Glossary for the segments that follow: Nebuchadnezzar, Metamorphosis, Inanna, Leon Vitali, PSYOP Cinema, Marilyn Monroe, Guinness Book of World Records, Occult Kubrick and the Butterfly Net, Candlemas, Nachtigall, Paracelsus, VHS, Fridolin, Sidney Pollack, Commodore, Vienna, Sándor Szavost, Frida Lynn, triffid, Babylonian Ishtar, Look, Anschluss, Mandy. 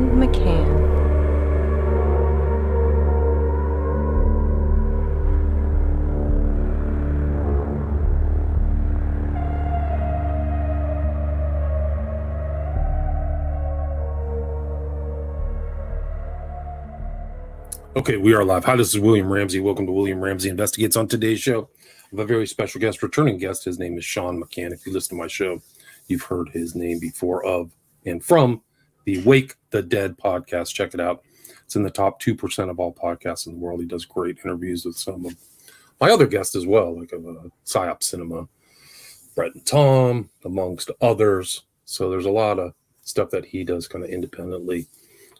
Sean McCann. Okay, we are live. Hi, this is William Ramsey. Welcome to William Ramsey Investigates. On today's show, I have a very special guest, returning guest. His name is Sean McCann. If you listen to my show, you've heard his name before of and from the Wake the Dead podcast. Check it out. It's in the top 2% of all podcasts in the world. He does great interviews with some of my other guests as well, like PSYOP Cinema, Brett and Tom, amongst others. So there's a lot of stuff that he does kind of independently,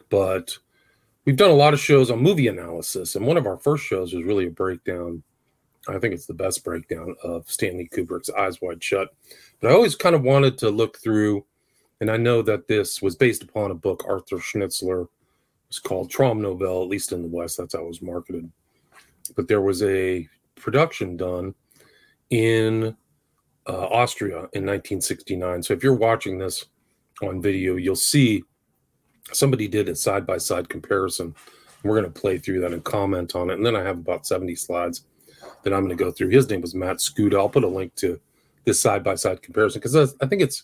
but we've done a lot of shows on movie analysis, and one of our first shows was really a breakdown. I think it's the best breakdown of Stanley Kubrick's Eyes Wide Shut. But I always kind of wanted to look through, and I know that this was based upon a book, Arthur Schnitzler. It's called Traumnovelle, at least in the West. That's how it was marketed. But there was a production done in Austria in 1969. So if you're watching this on video, you'll see somebody did a side-by-side comparison. We're going to play through that and comment on it. And then I have about 70 slides that I'm going to go through. His name was Matt Scuda. I'll put a link to this side-by-side comparison because I think it's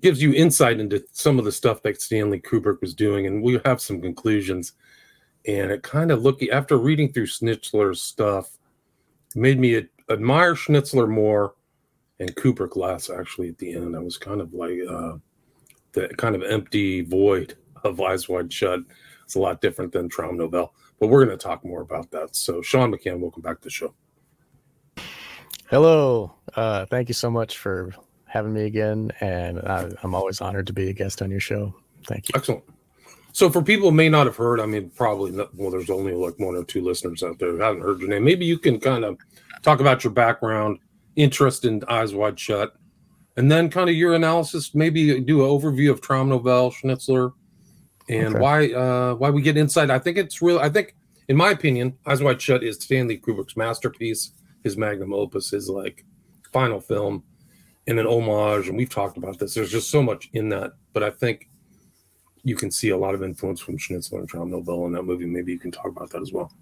gives you insight into some of the stuff that Stanley Kubrick was doing. And we have some conclusions. And it kind of looked, after reading through Schnitzler's stuff, made me admire Schnitzler more and Kubrick less, actually, at the end. I was kind of like... the kind of empty void of Eyes Wide Shut is a lot different than Traumnovelle, but we're going to talk more about that. So, Sean McCann, welcome back to the show. Hello. Thank you so much for having me again, and I'm always honored to be a guest on your show. Thank you. Excellent. So, for people who may not have heard, I mean, probably not, well, there's only like one or two listeners out there who haven't heard your name. Maybe you can kind of talk about your background, interest in Eyes Wide Shut, and then kind of your analysis, maybe do an overview of Traumnovelle, Schnitzler, and okay, why we get insight. I think it's real. I think, in my opinion, Eyes Wide Shut is Stanley Kubrick's masterpiece, his magnum opus, his like final film, and an homage. And we've talked about this. There's just so much in that. But I think you can see a lot of influence from Schnitzler and Traumnovelle in that movie. Maybe you can talk about that as well.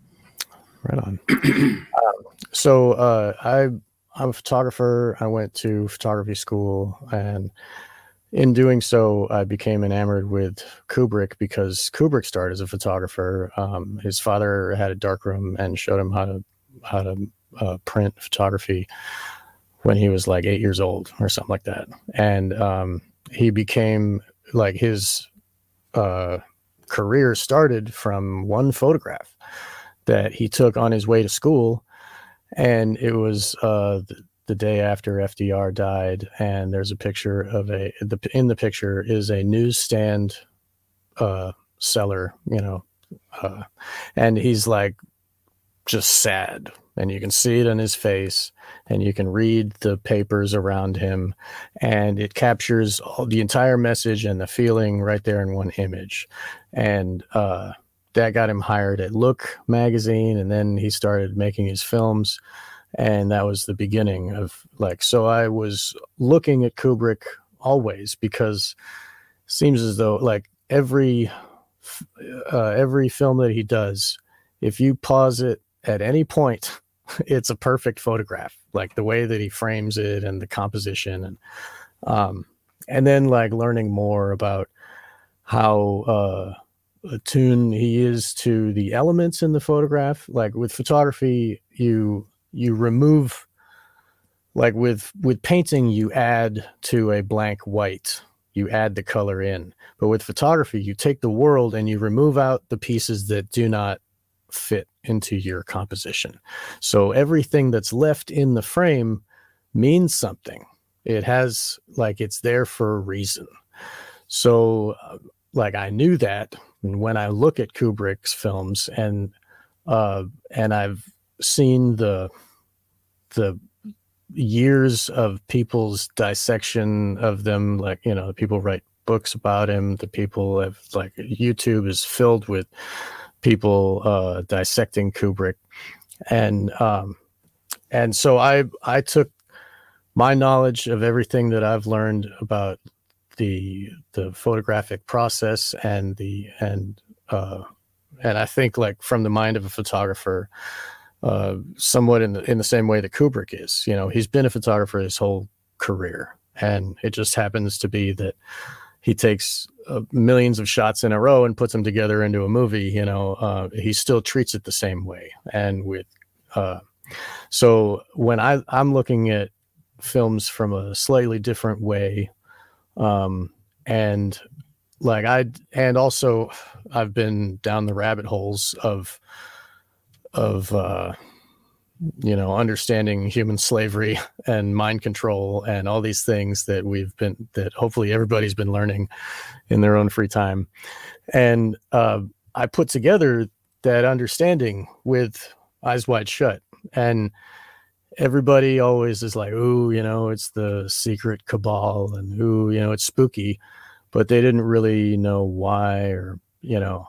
Right on. I'm a photographer. I went to photography school, and in doing so, I became enamored with Kubrick because Kubrick started as a photographer. His father had a darkroom and showed him how to print photography when he was like 8 years old or something like that. And he became like his career started from one photograph that he took on his way to school. And it was the day after FDR died, and there's a picture of in the picture is a newsstand seller, and he's like just sad, and you can see it on his face, and you can read the papers around him, and it captures the entire message and the feeling right there in one image. And that got him hired at Look magazine, and then he started making his films, and that was the beginning of like, so I was looking at Kubrick always because it seems as though like every film that he does, if you pause it at any point, it's a perfect photograph, like the way that he frames it and the composition, and then like learning more about how attuned he is to the elements in the photograph. Like with photography, you remove, like with painting, you add to a blank white, you add the color in, but with photography, you take the world and you remove out the pieces that do not fit into your composition. So everything that's left in the frame means something. It has, like, it's there for a reason. So like I knew that. And when I look at Kubrick's films, and I've seen the years of people's dissection of them, like, the people write books about him, the people have, like, YouTube is filled with people dissecting Kubrick, and so I took my knowledge of everything that I've learned about the photographic process and I think, like, from the mind of a photographer, somewhat in the same way that Kubrick is. You know, he's been a photographer his whole career, and it just happens to be that he takes millions of shots in a row and puts them together into a movie. You know, he still treats it the same way. And with so when I'm looking at films from a slightly different way, and like also I've been down the rabbit holes of you know, understanding human slavery and mind control and all these things that that hopefully everybody's been learning in their own free time. And I put together that understanding with Eyes Wide Shut, and everybody always is like, ooh, you know, it's the secret cabal, and ooh, you know, it's spooky, but they didn't really know why, or, you know,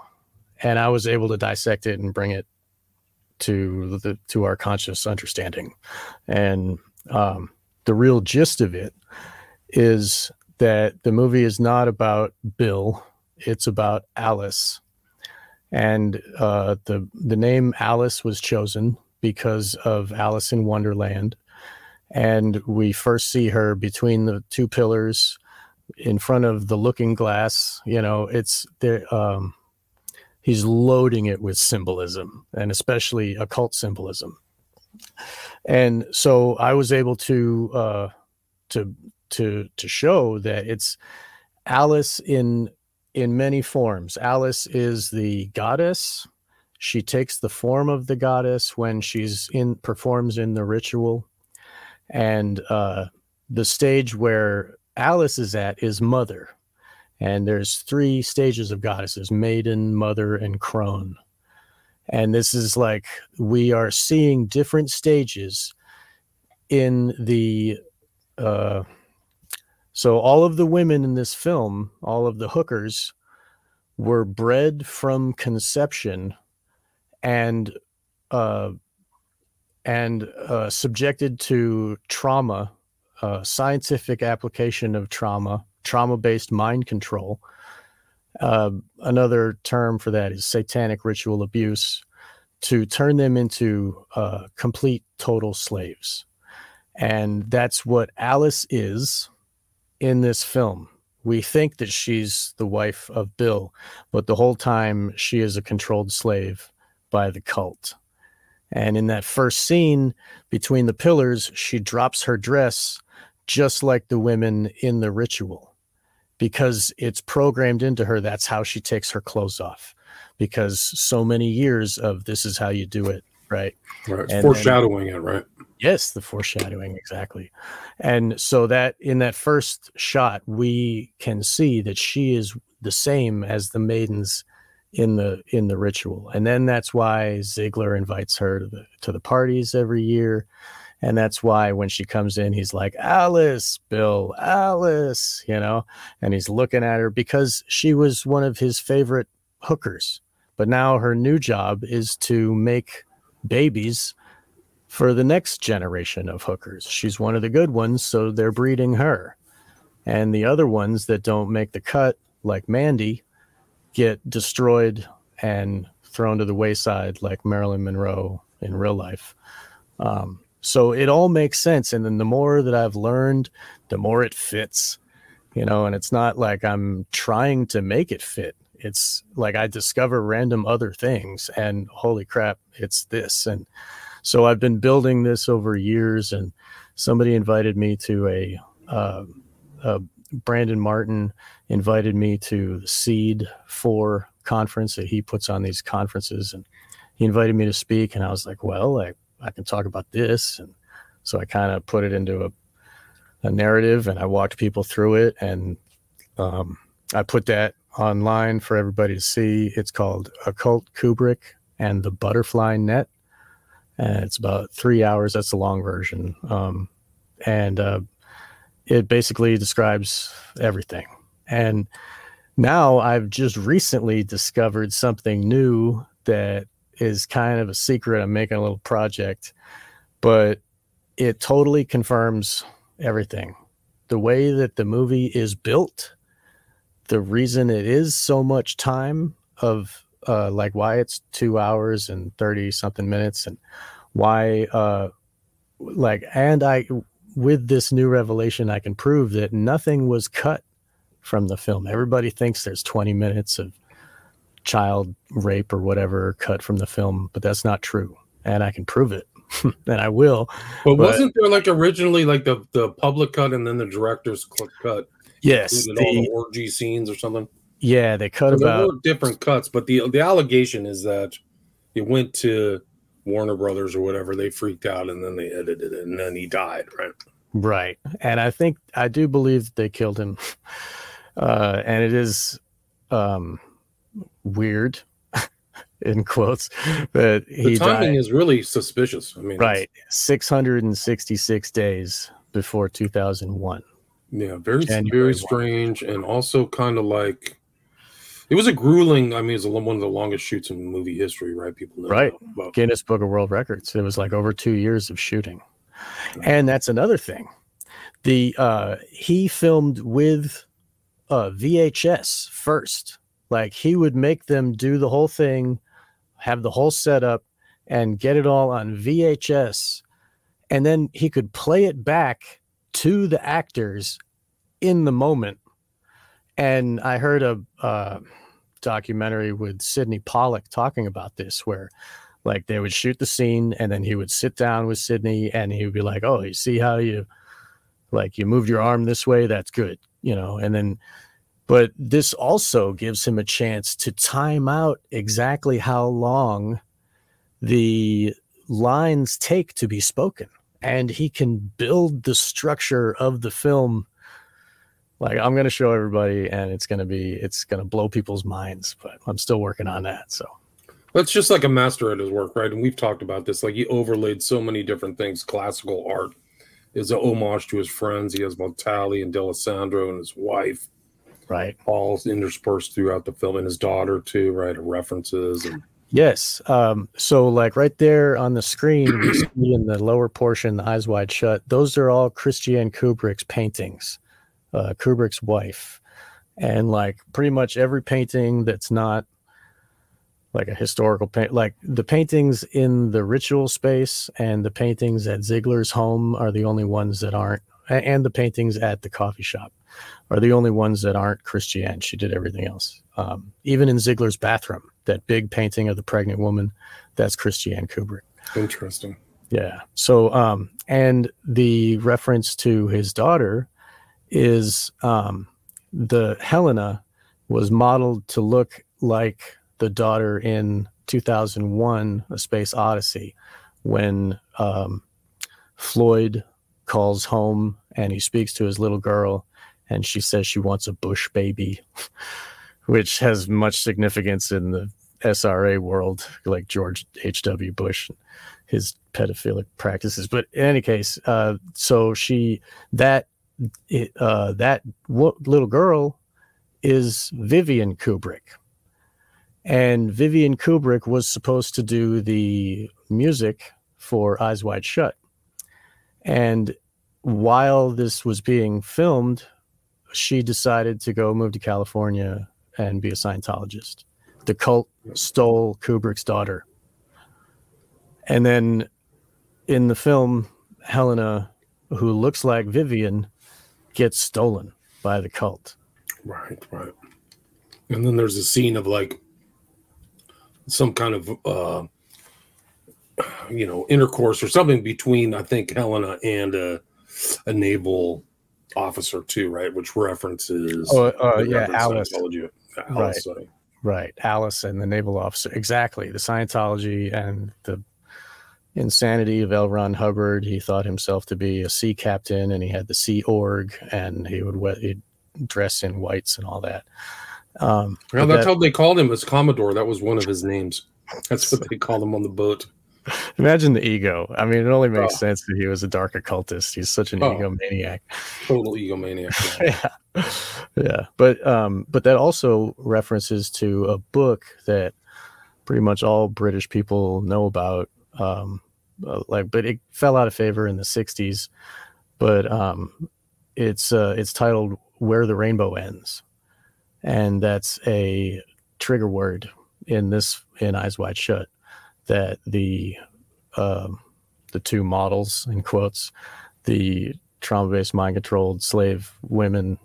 and I was able to dissect it and bring it to our conscious understanding. And the real gist of it is that the movie is not about Bill, it's about Alice. And the name Alice was chosen because of Alice in Wonderland, and we first see her between the two pillars in front of the looking glass. You know, it's there. He's loading it with symbolism, and especially occult symbolism. And so I was able to show that it's Alice in many forms. Alice is the goddess. She takes the form of the goddess when she's performs in the ritual. And the stage where Alice is at is mother. And there's three stages of goddesses: maiden, mother, and crone. And this is like, we are seeing different stages in the, so all of the women in this film, all of the hookers, were bred from conception and subjected to trauma, scientific application of trauma-based mind control. Another term for that is satanic ritual abuse, to turn them into complete total slaves. And that's what Alice is in this film. We think that she's the wife of Bill, but the whole time she is a controlled slave by the cult. And in that first scene between the pillars, she drops her dress just like the women in the ritual, because it's programmed into her. That's how she takes her clothes off, because so many years of this is how you do it, right? Right. And foreshadowing then, it, right? Yes, the foreshadowing, exactly. And so that in that first shot, we can see that she is the same as the maidens in the ritual. And then that's why Ziegler invites her to the parties every year. And that's why when she comes in, he's like, Alice, Bill, Alice, you know, and he's looking at her because she was one of his favorite hookers. But now her new job is to make babies for the next generation of hookers. She's one of the good ones, so they're breeding her. And the other ones that don't make the cut, like Mandy, get destroyed and thrown to the wayside, like Marilyn Monroe in real life. So it all makes sense. And then the more that I've learned, the more it fits, you know, and it's not like I'm trying to make it fit. It's like I discover random other things and holy crap, it's this. And so I've been building this over years, and somebody invited me to Brandon Martin invited me to the Seed 4 conference that he puts on, these conferences. And he invited me to speak, and I was like, well, like, I can talk about this. And so I kind of put it into a narrative, and I walked people through it. And I put that online for everybody to see. It's called Occult Kubrick and the Butterfly Net. And it's about 3 hours. That's the long version. It basically describes everything. And now I've just recently discovered something new that is kind of a secret. I'm making a little project, but it totally confirms everything. The way that the movie is built the reason it is so much time of like why it's 2 hours and 30 something minutes, and why like, and I, with this new revelation, I can prove that nothing was cut from the film. Everybody thinks there's 20 minutes of child rape or whatever cut from the film, but that's not true. And I can prove it. And I will. But wasn't there like originally like the public cut and then the director's cut? Yes. All the orgy scenes or something? Yeah, they cut about... There were different cuts, but the allegation is that it went to Warner Brothers or whatever. They freaked out and then they edited it and then he died, right? Right. And I think, I do believe they killed him. And it is weird, in quotes, but he died. The timing is really suspicious. I mean, right. 666 days before 2001. Yeah, very strange, and also kind of like, it was a grueling, I mean, it's one of the longest shoots in movie history, right? People know right about. Guinness Book of World Records. It was like over 2 years of shooting. And that's another thing. The he filmed with VHS first. Like, he would make them do the whole thing, have the whole setup, and get it all on VHS. And then he could play it back to the actors in the moment. And I heard a documentary with Sidney Pollack talking about this, where like they would shoot the scene and then he would sit down with Sidney and he would be like, oh, you see how you, like, you moved your arm this way? That's good, you know? And then, but this also gives him a chance to time out exactly how long the lines take to be spoken. And he can build the structure of the film. Like, I'm going to show everybody and it's going to blow people's minds, but I'm still working on that. So that's just like a master at his work, right? And we've talked about this. Like, he overlaid so many different things. Classical art is an homage to his friends. He has Montali and D'Alessandro and his wife. Right. All interspersed throughout the film, and his daughter too, right? References. And... Yes. So like right there on the screen, you see in the lower portion, the Eyes Wide Shut, those are all Christiane Kubrick's paintings, Kubrick's wife. And like pretty much every painting that's not like a historical paint, like the paintings in the ritual space and the paintings at Ziegler's home are the only ones that aren't, and the paintings at the coffee shop are the only ones that aren't Christiane. She did everything else. Even in Ziegler's bathroom, that big painting of the pregnant woman, that's Christiane Kubrick. Interesting. Yeah. So, and the reference to his daughter is the Helena was modeled to look like the daughter in 2001, A Space Odyssey, when Floyd calls home and he speaks to his little girl. And she says she wants a Bush baby, which has much significance in the SRA world, like George H.W. Bush, his pedophilic practices. But in any case, so she, that little girl is Vivian Kubrick. And Vivian Kubrick was supposed to do the music for Eyes Wide Shut. And while this was being filmed, she decided to go move to California and be a Scientologist. The cult stole Kubrick's daughter. And then in the film, Helena, who looks like Vivian, gets stolen by the cult. Right, right. And then there's a scene of like some kind of, intercourse or something between, I think, Helena and a naval officer too, right? Which references Scientology. Alice, right. Right. Alice and the naval officer. Exactly. The Scientology and the insanity of L. Ron Hubbard. He thought himself to be a sea captain and he had the Sea Org and he would dress in whites and all that. Yeah, that's how they called him, as Commodore. That was one of his names. That's what they called him on the boat. Imagine the ego. I mean, it only makes sense that he was a dark occultist. He's such an egomaniac. Total egomaniac. Yeah. But that also references to a book that pretty much all British people know about. But it fell out of favor in the 60s. But it's titled Where the Rainbow Ends. And that's a trigger word in this, in Eyes Wide Shut, that the two models, in quotes, the trauma-based, mind-controlled slave women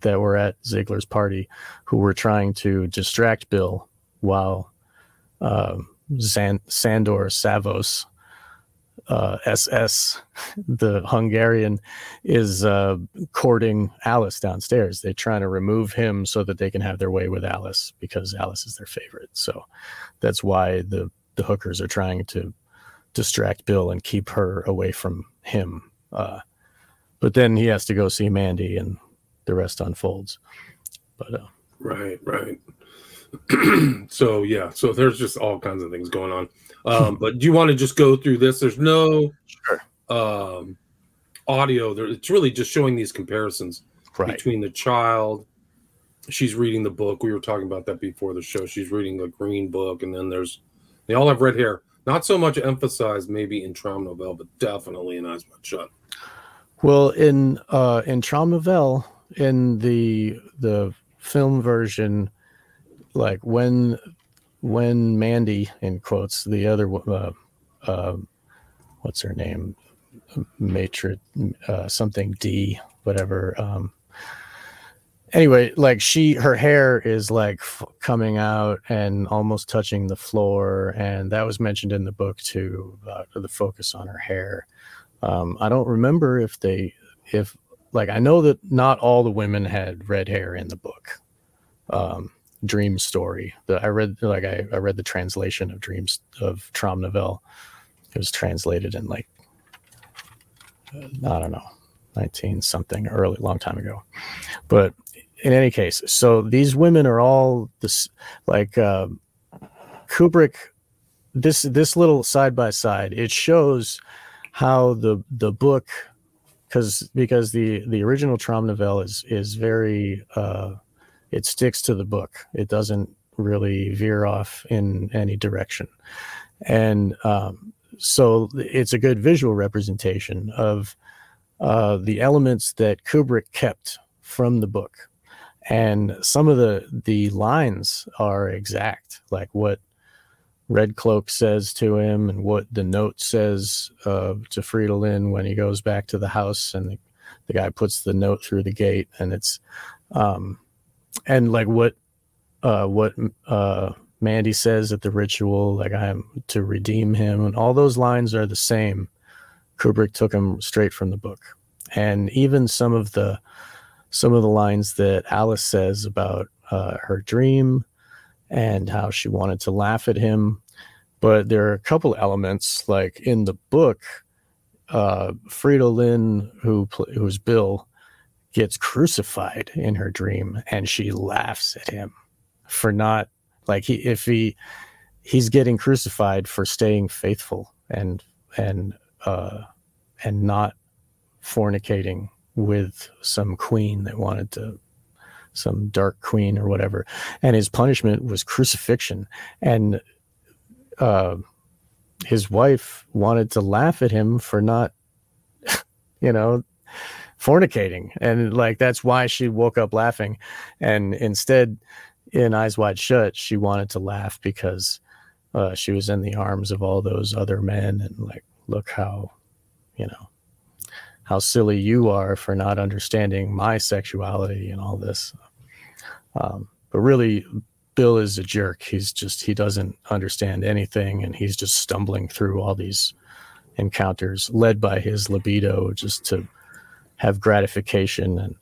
that were at Ziegler's party, who were trying to distract Bill while Sándor Szavost, SS, the Hungarian, is courting Alice downstairs. They're trying to remove him so that they can have their way with Alice, because Alice is their favorite. So that's why the hookers are trying to distract Bill and keep her away from him. But then he has to go see Mandy, and the rest unfolds. But right. So yeah, so there's just all kinds of things going on. But do you want to just go through this? There's no audio. It's really just showing these comparisons between the child. She's reading the book. We were talking about that before the show. She's reading a green book, and then there's, they all have red hair. Not so much emphasized maybe in Traumnovelle, but definitely in Eyes Wide Shut. Well, in Traumnovelle, in the film version, like when Mandy, in quotes, the other what's her name, Maitre something D, whatever, anyway, like her hair is like coming out and almost touching the floor, and that was mentioned in the book too, about the focus on her hair. I don't remember if like, I know that not all the women had red hair in the book. Dream Story. I read the translation of Dreams of Traumnovelle. It was translated in like, I don't know, 19 something, early, long time ago. But in any case, so these women are all this, like Kubrick, this little side by side, it shows how the book, because the original Traumnovelle is very, it sticks to the book. It doesn't really veer off in any direction. And so it's a good visual representation of the elements that Kubrick kept from the book. And some of the lines are exact, like what Red Cloak says to him and what the note says to Frida Lynn when he goes back to the house, and the guy puts the note through the gate, and it's... and like what Mandy says at the ritual, like I am to redeem him, and all those lines are the same. Kubrick took them straight from the book. And even some of the lines that Alice says about her dream and how she wanted to laugh at him. But there are a couple elements, like in the book, Frida Lynn, who's Bill, gets crucified in her dream, and she laughs at him for not, like, he's getting crucified for staying faithful and not fornicating with some queen that wanted to, some dark queen or whatever, and his punishment was crucifixion. And his wife wanted to laugh at him for not fornicating, and like that's why she woke up laughing. And instead, in Eyes Wide Shut, she wanted to laugh because she was in the arms of all those other men, and like, look how how silly you are for not understanding my sexuality and all this. But really, Bill is a jerk. He doesn't understand anything, and he's just stumbling through all these encounters led by his libido just to have gratification.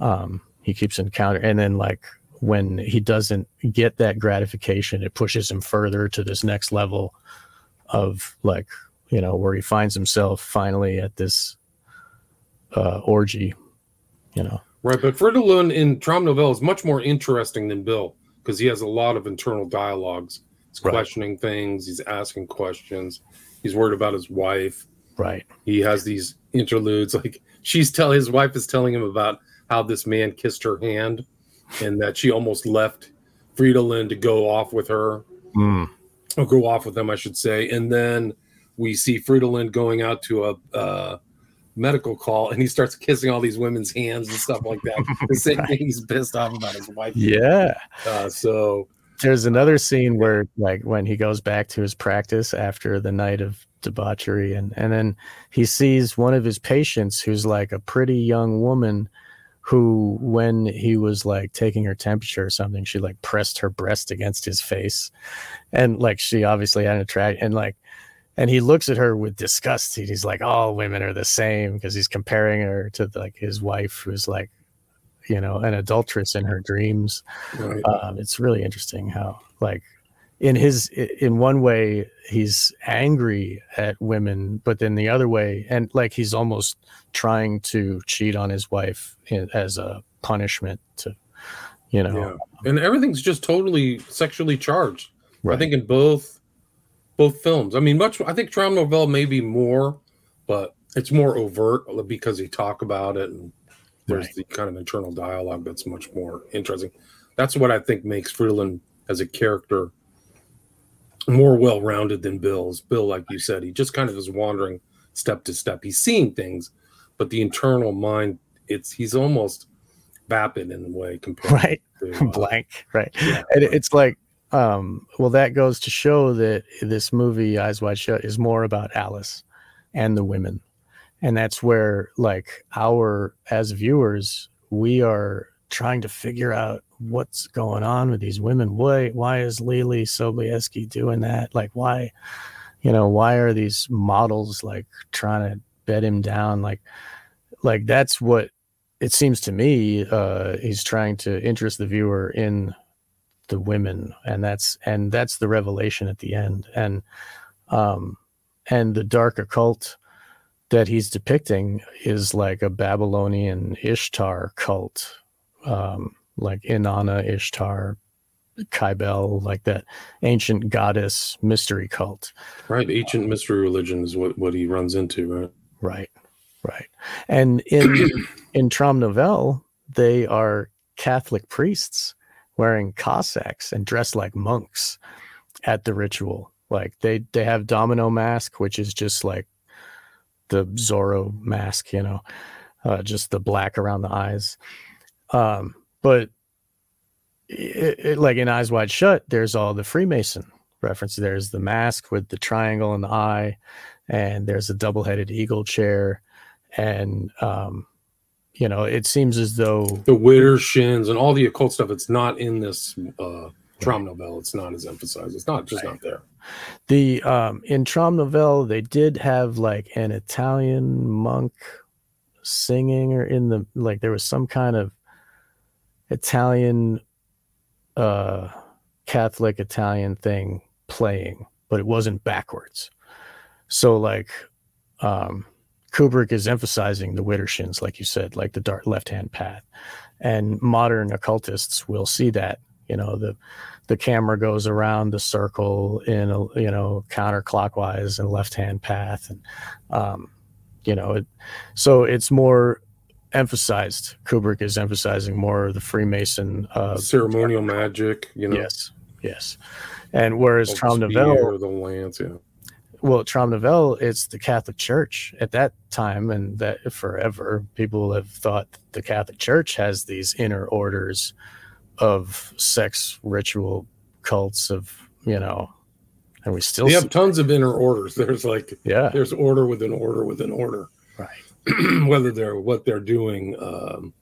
And he keeps encountering, and then like when he doesn't get that gratification, it pushes him further to this next level of like, where he finds himself finally at this orgy, Right, but Frida Lynn in Traumnovelle is much more interesting than Bill, because he has a lot of internal dialogues. He's questioning things, he's asking questions, he's worried about his wife. Right. He has these interludes, like his wife is telling him about how this man kissed her hand, and that she almost left Frida Lynn to go off with her, or go off with him, I should say. And then we see Frida Lynn going out to a medical call, and he starts kissing all these women's hands and stuff like that. The same right. thing he's pissed off about his wife. Yeah. So there's another scene where, like, when he goes back to his practice after the night of debauchery, and then he sees one of his patients who's like a pretty young woman who, when he was like taking her temperature or something, she like pressed her breast against his face, and like she obviously had an attraction, and like, and he looks at her with disgust. He's like, all women are the same, because he's comparing her to like his wife, who's like, you know, an adulteress in her dreams. Right. It's really interesting how, like, in one way he's angry at women, but then the other way, and like he's almost trying to cheat on his wife as a punishment to, you know. Yeah. And everything's just totally sexually charged. Right. I think in both films. I mean, I think Traumnovelle may be more, but it's more overt because they talk about it, and there's right. the kind of internal dialogue that's much more interesting. That's what I think makes Freeland as a character more well-rounded than Bill's. Bill, like you said, he just kind of is wandering step to step. He's seeing things, but the internal mind, he's almost vapid in a way compared right. to blank. Right. Yeah, and it's like, well, that goes to show that this movie, Eyes Wide Shut, is more about Alice and the women. And that's where, like, as viewers, we are trying to figure out what's going on with these women. Why is Lily Sobieski doing that? Like, why are these models like trying to bed him down? Like that's what it seems to me. He's trying to interest the viewer in the women, and that's the revelation at the end, and the dark occult that he's depicting is like a Babylonian Ishtar cult, like Inanna, Ishtar, Kybele, like that ancient goddess mystery cult. Right, ancient mystery religion is what he runs into, right? Right. And in Traumnovelle, they are Catholic priests wearing Cossacks and dressed like monks at the ritual. Like they have domino mask, which is just like the Zorro mask, you know, just the black around the eyes. But like in Eyes Wide Shut, there's all the Freemason reference. There's the mask with the triangle in the eye, and there's a double-headed eagle chair, and you know, it seems as though the widdershins and all the occult stuff, it's not in this Traumnovelle. It's not as emphasized. It's not just right. not there. The in Traumnovelle, they did have like an Italian monk singing, or in the, like, there was some kind of Italian Catholic Italian thing playing, but it wasn't backwards. So like Kubrick is emphasizing the widdershins, like you said, like the dark left-hand path, and modern occultists will see that, you know, the camera goes around the circle in a, you know, counterclockwise and left-hand path, and you know, so it's more emphasized. Kubrick is emphasizing more of the Freemason ceremonial magic, you know. Yes. And whereas Traumnovelle, it's the Catholic Church at that time, and that forever people have thought the Catholic Church has these inner orders of sex ritual cults of, you know, and we still have tons of inner orders. There's like, yeah, there's order within order within order. Right. Whether what they're doing, you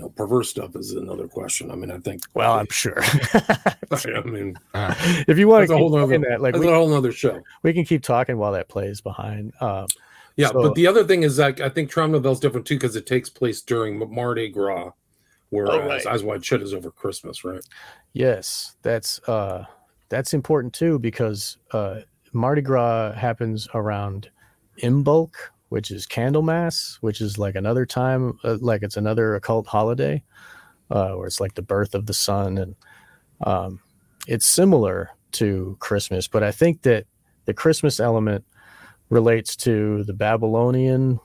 know, perverse stuff is another question. I mean, I think. Well, I'm sure. I mean, if you want to keep talking that, like, that's a whole other show. We can keep talking while that plays behind. Yeah, so, but the other thing is, like, I think Traumnovelle's different too, because it takes place during Mardi Gras, whereas right. Eyes Wide Shut is over Christmas, right? Yes, that's important too, because Mardi Gras happens around Imbolc, which is Candlemas, which is like another time, like it's another occult holiday, where it's like the birth of the sun. And it's similar to Christmas, but I think that the Christmas element relates to the Babylonian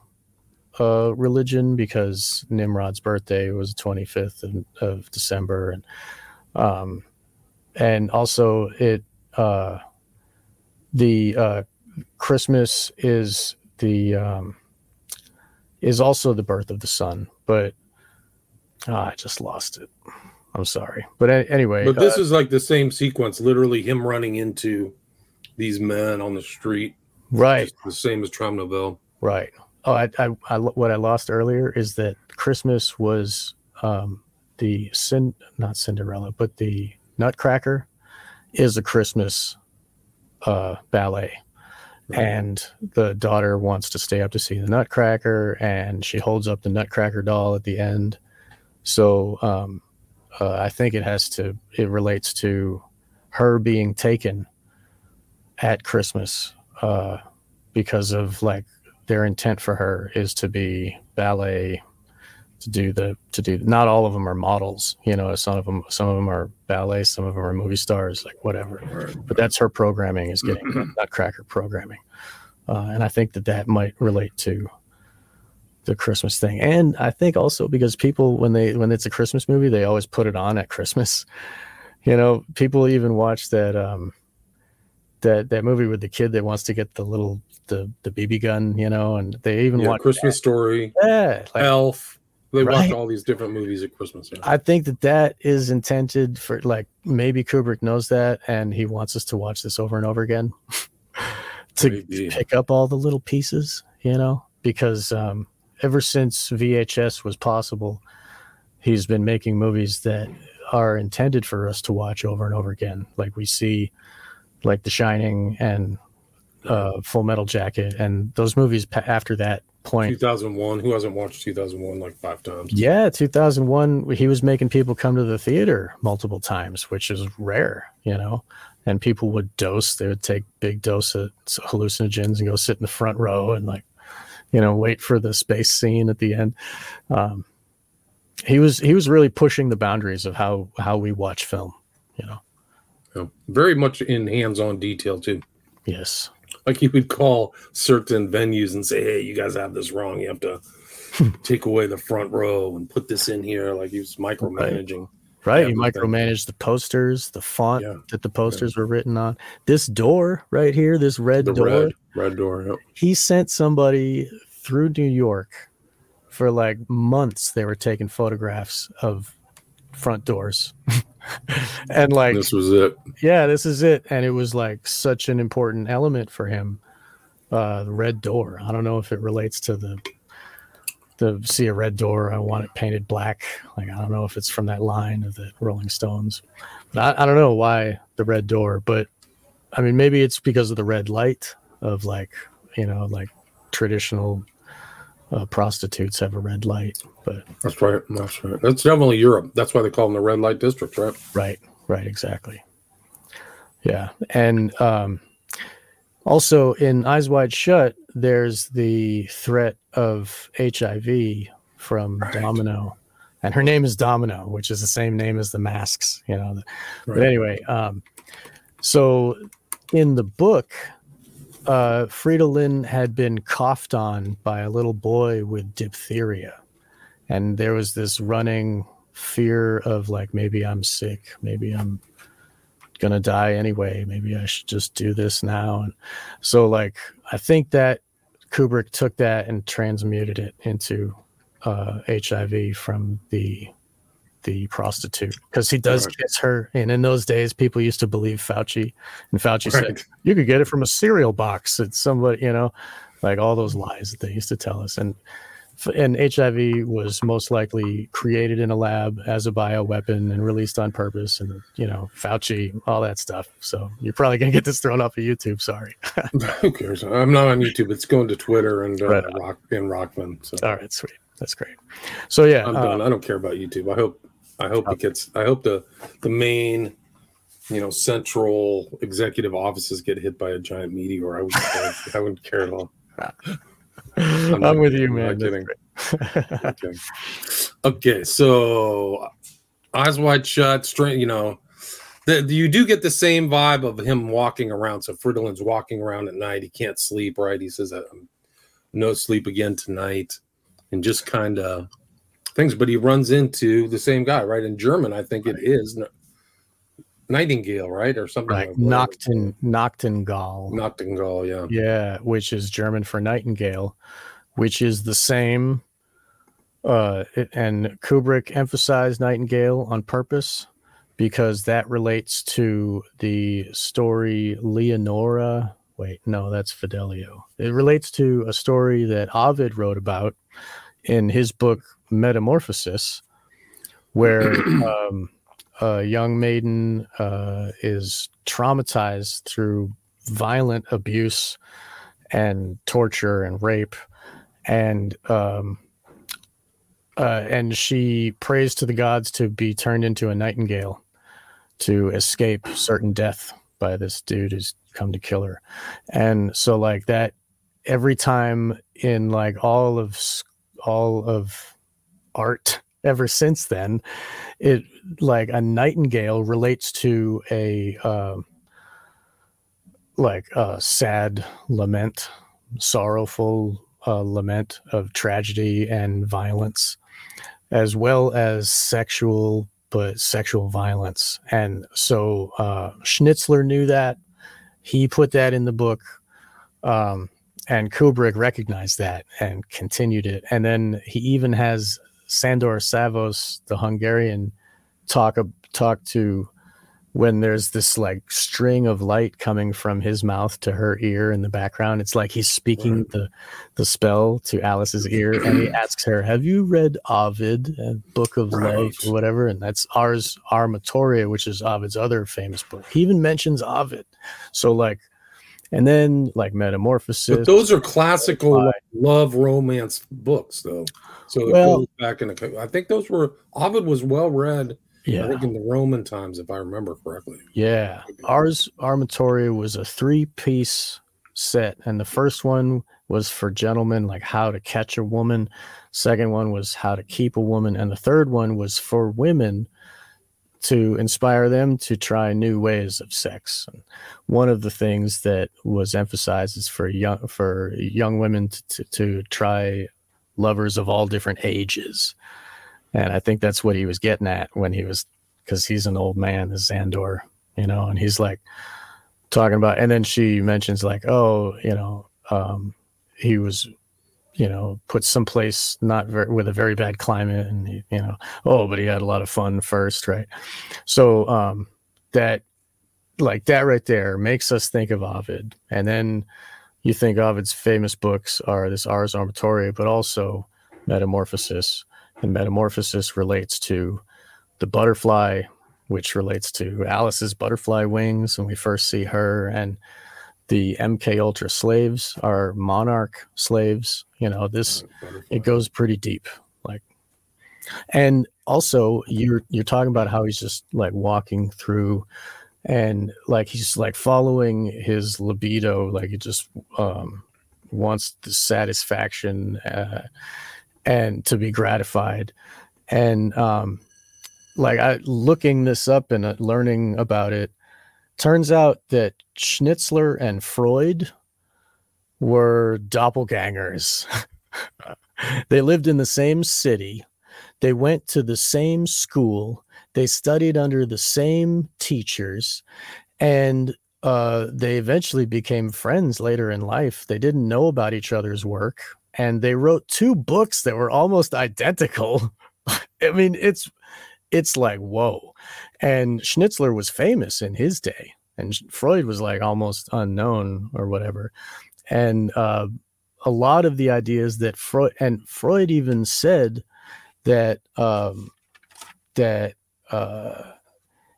religion, because Nimrod's birthday was the 25th of December. And also Christmas is the is also the birth of the sun, but I just lost it. I'm sorry. But anyway. But this is like the same sequence, literally him running into these men on the street. Right. The same as Traumnovelle. Right. Oh, what I lost earlier is that Christmas was not Cinderella, but the Nutcracker is a Christmas ballet. Right. And the daughter wants to stay up to see the Nutcracker, and she holds up the Nutcracker doll at the end. So I think it relates to her being taken at Christmas because of like their intent for her is to be ballet, not all of them are models, you know, some of them are ballet, some of them are movie stars, like whatever, but that's her programming is getting Nutcracker programming. And I think that might relate to the Christmas thing. And I think also because people, when it's a Christmas movie, they always put it on at Christmas, you know, people even watch that movie with the kid that wants to get the BB gun, you know, and they even watch Christmas Story, Elf. They watch all these different movies at Christmas. Yeah. I think that is intended for, like, maybe Kubrick knows that, and he wants us to watch this over and over again to pick up all the little pieces, you know, because ever since VHS was possible, he's been making movies that are intended for us to watch over and over again. Like we see, like The Shining and Full Metal Jacket, and those movies after that point. 2001. Who hasn't watched 2001 like 5 times? Yeah, 2001. He was making people come to the theater multiple times, which is rare, you know. And people would dose. They would take big dose of hallucinogens and go sit in the front row and, like, you know, wait for the space scene at the end. He was really pushing the boundaries of how we watch film, you know. Yeah, very much in hands-on detail too. Yes. Like he would call certain venues and say, hey, you guys have this wrong. You have to take away the front row and put this in here. Like he was micromanaging. Right. He micromanaged the posters, the font that the posters were written on. This door right here, this red door. Red door. Yep. He sent somebody through New York for like months. They were taking photographs of front doors. And like this was it. Yeah, this is it. And it was like such an important element for him. The red door. I don't know if it relates to the see a red door, I want it painted black. Like I don't know if it's from that line of the Rolling Stones. But I don't know why the red door, but I mean maybe it's because of the red light of, like, you know, like traditional prostitutes have a red light, but that's right. That's definitely Europe. That's why they call them the red light district, right? Right, exactly. Yeah, and also in Eyes Wide Shut, there's the threat of HIV from Domino, and her name is Domino, which is the same name as the masks, you know. But anyway, so in the book, Frida Lynn had been coughed on by a little boy with diphtheria, and there was this running fear of, like, maybe I'm sick, maybe I'm gonna die anyway, maybe I should just do this now. And so, like, I think that Kubrick took that and transmuted it into HIV from the prostitute, because he does kiss her. And in those days, people used to believe Fauci, and Fauci said you could get it from a cereal box at somebody, you know, like all those lies that they used to tell us. And HIV was most likely created in a lab as a bioweapon and released on purpose, and, you know, Fauci, all that stuff. So you're probably gonna get this thrown off of YouTube. Sorry. Who cares? I'm not on YouTube. It's going to Twitter and Rockman. So. All right, sweet. That's great. So yeah, I'm done. I don't care about YouTube. I hope it gets. I hope the main, you know, central executive offices get hit by a giant meteor. I wouldn't care at all. I'm with you, man. Kidding. Okay, so Eyes Wide Shut. You know, you do get the same vibe of him walking around. So Fridlin's walking around at night. He can't sleep. Right? He says, "No sleep again tonight," and just kind of things, but he runs into the same guy, right? In German, I think it is Nightingale, right? Or something like that. Nachtigall. Yeah. Yeah, which is German for nightingale, which is the same. And Kubrick emphasized Nightingale on purpose because that relates to the story Leonora. Wait, no, that's Fidelio. It relates to a story that Ovid wrote about in his book Metamorphosis, where a young maiden is traumatized through violent abuse and torture and rape, and she prays to the gods to be turned into a nightingale to escape certain death by this dude who's come to kill her. And so like that, every time in like all of art ever since then, it like a nightingale relates to a like a sad lament, sorrowful lament of tragedy and violence, as well as sexual violence. And so Schnitzler knew that. He put that in the book, and Kubrick recognized that and continued it. And then he even has Sándor Szavost, the Hungarian, talk to when there's this like string of light coming from his mouth to her ear in the background. It's like he's speaking the spell to Alice's ear, and he asks her, "Have you read Ovid, Book of Life, or whatever?" And that's Ars Amatoria, which is Ovid's other famous book. He even mentions Ovid. So like, and then like Metamorphosis. But those are classical love romance books, though. So well, back in the, I think those were, Ovid was well read. Yeah. I think in the Roman times, if I remember correctly. Yeah. Ars Amatoria was a 3-piece set. And the first one was for gentlemen, like how to catch a woman. Second one was how to keep a woman. And the third one was for women to inspire them to try new ways of sex. And one of the things that was emphasized is for young women to try lovers of all different ages. And I think that's what he was getting at when he was, because he's an old man, is Sándor, you know, and he's like talking about, and then she mentions like, oh, you know, he was, you know, put someplace not very, with a very bad climate, and he, you know, oh, but he had a lot of fun first, right? So that, like that right there makes us think of Ovid, and then you think Ovid's famous books are this Ars Amatoria, but also Metamorphosis. And Metamorphosis relates to the butterfly, which relates to Alice's butterfly wings when we first see her. And the MK Ultra slaves are Monarch slaves. You know, this, it goes pretty deep. Like, and also you're talking about how he's just like walking through, and like he's like following his libido, like he just wants the satisfaction. And to be gratified. And like I looking this up and learning about it, turns out that Schnitzler and Freud were doppelgangers. They lived in the same city. They went to the same school. They studied under the same teachers. And they eventually became friends later in life. They didn't know about each other's work. And they wrote 2 books that were almost identical. I mean, it's like, whoa. And Schnitzler was famous in his day, and Freud was like almost unknown or whatever. And a lot of the ideas that Freud even said that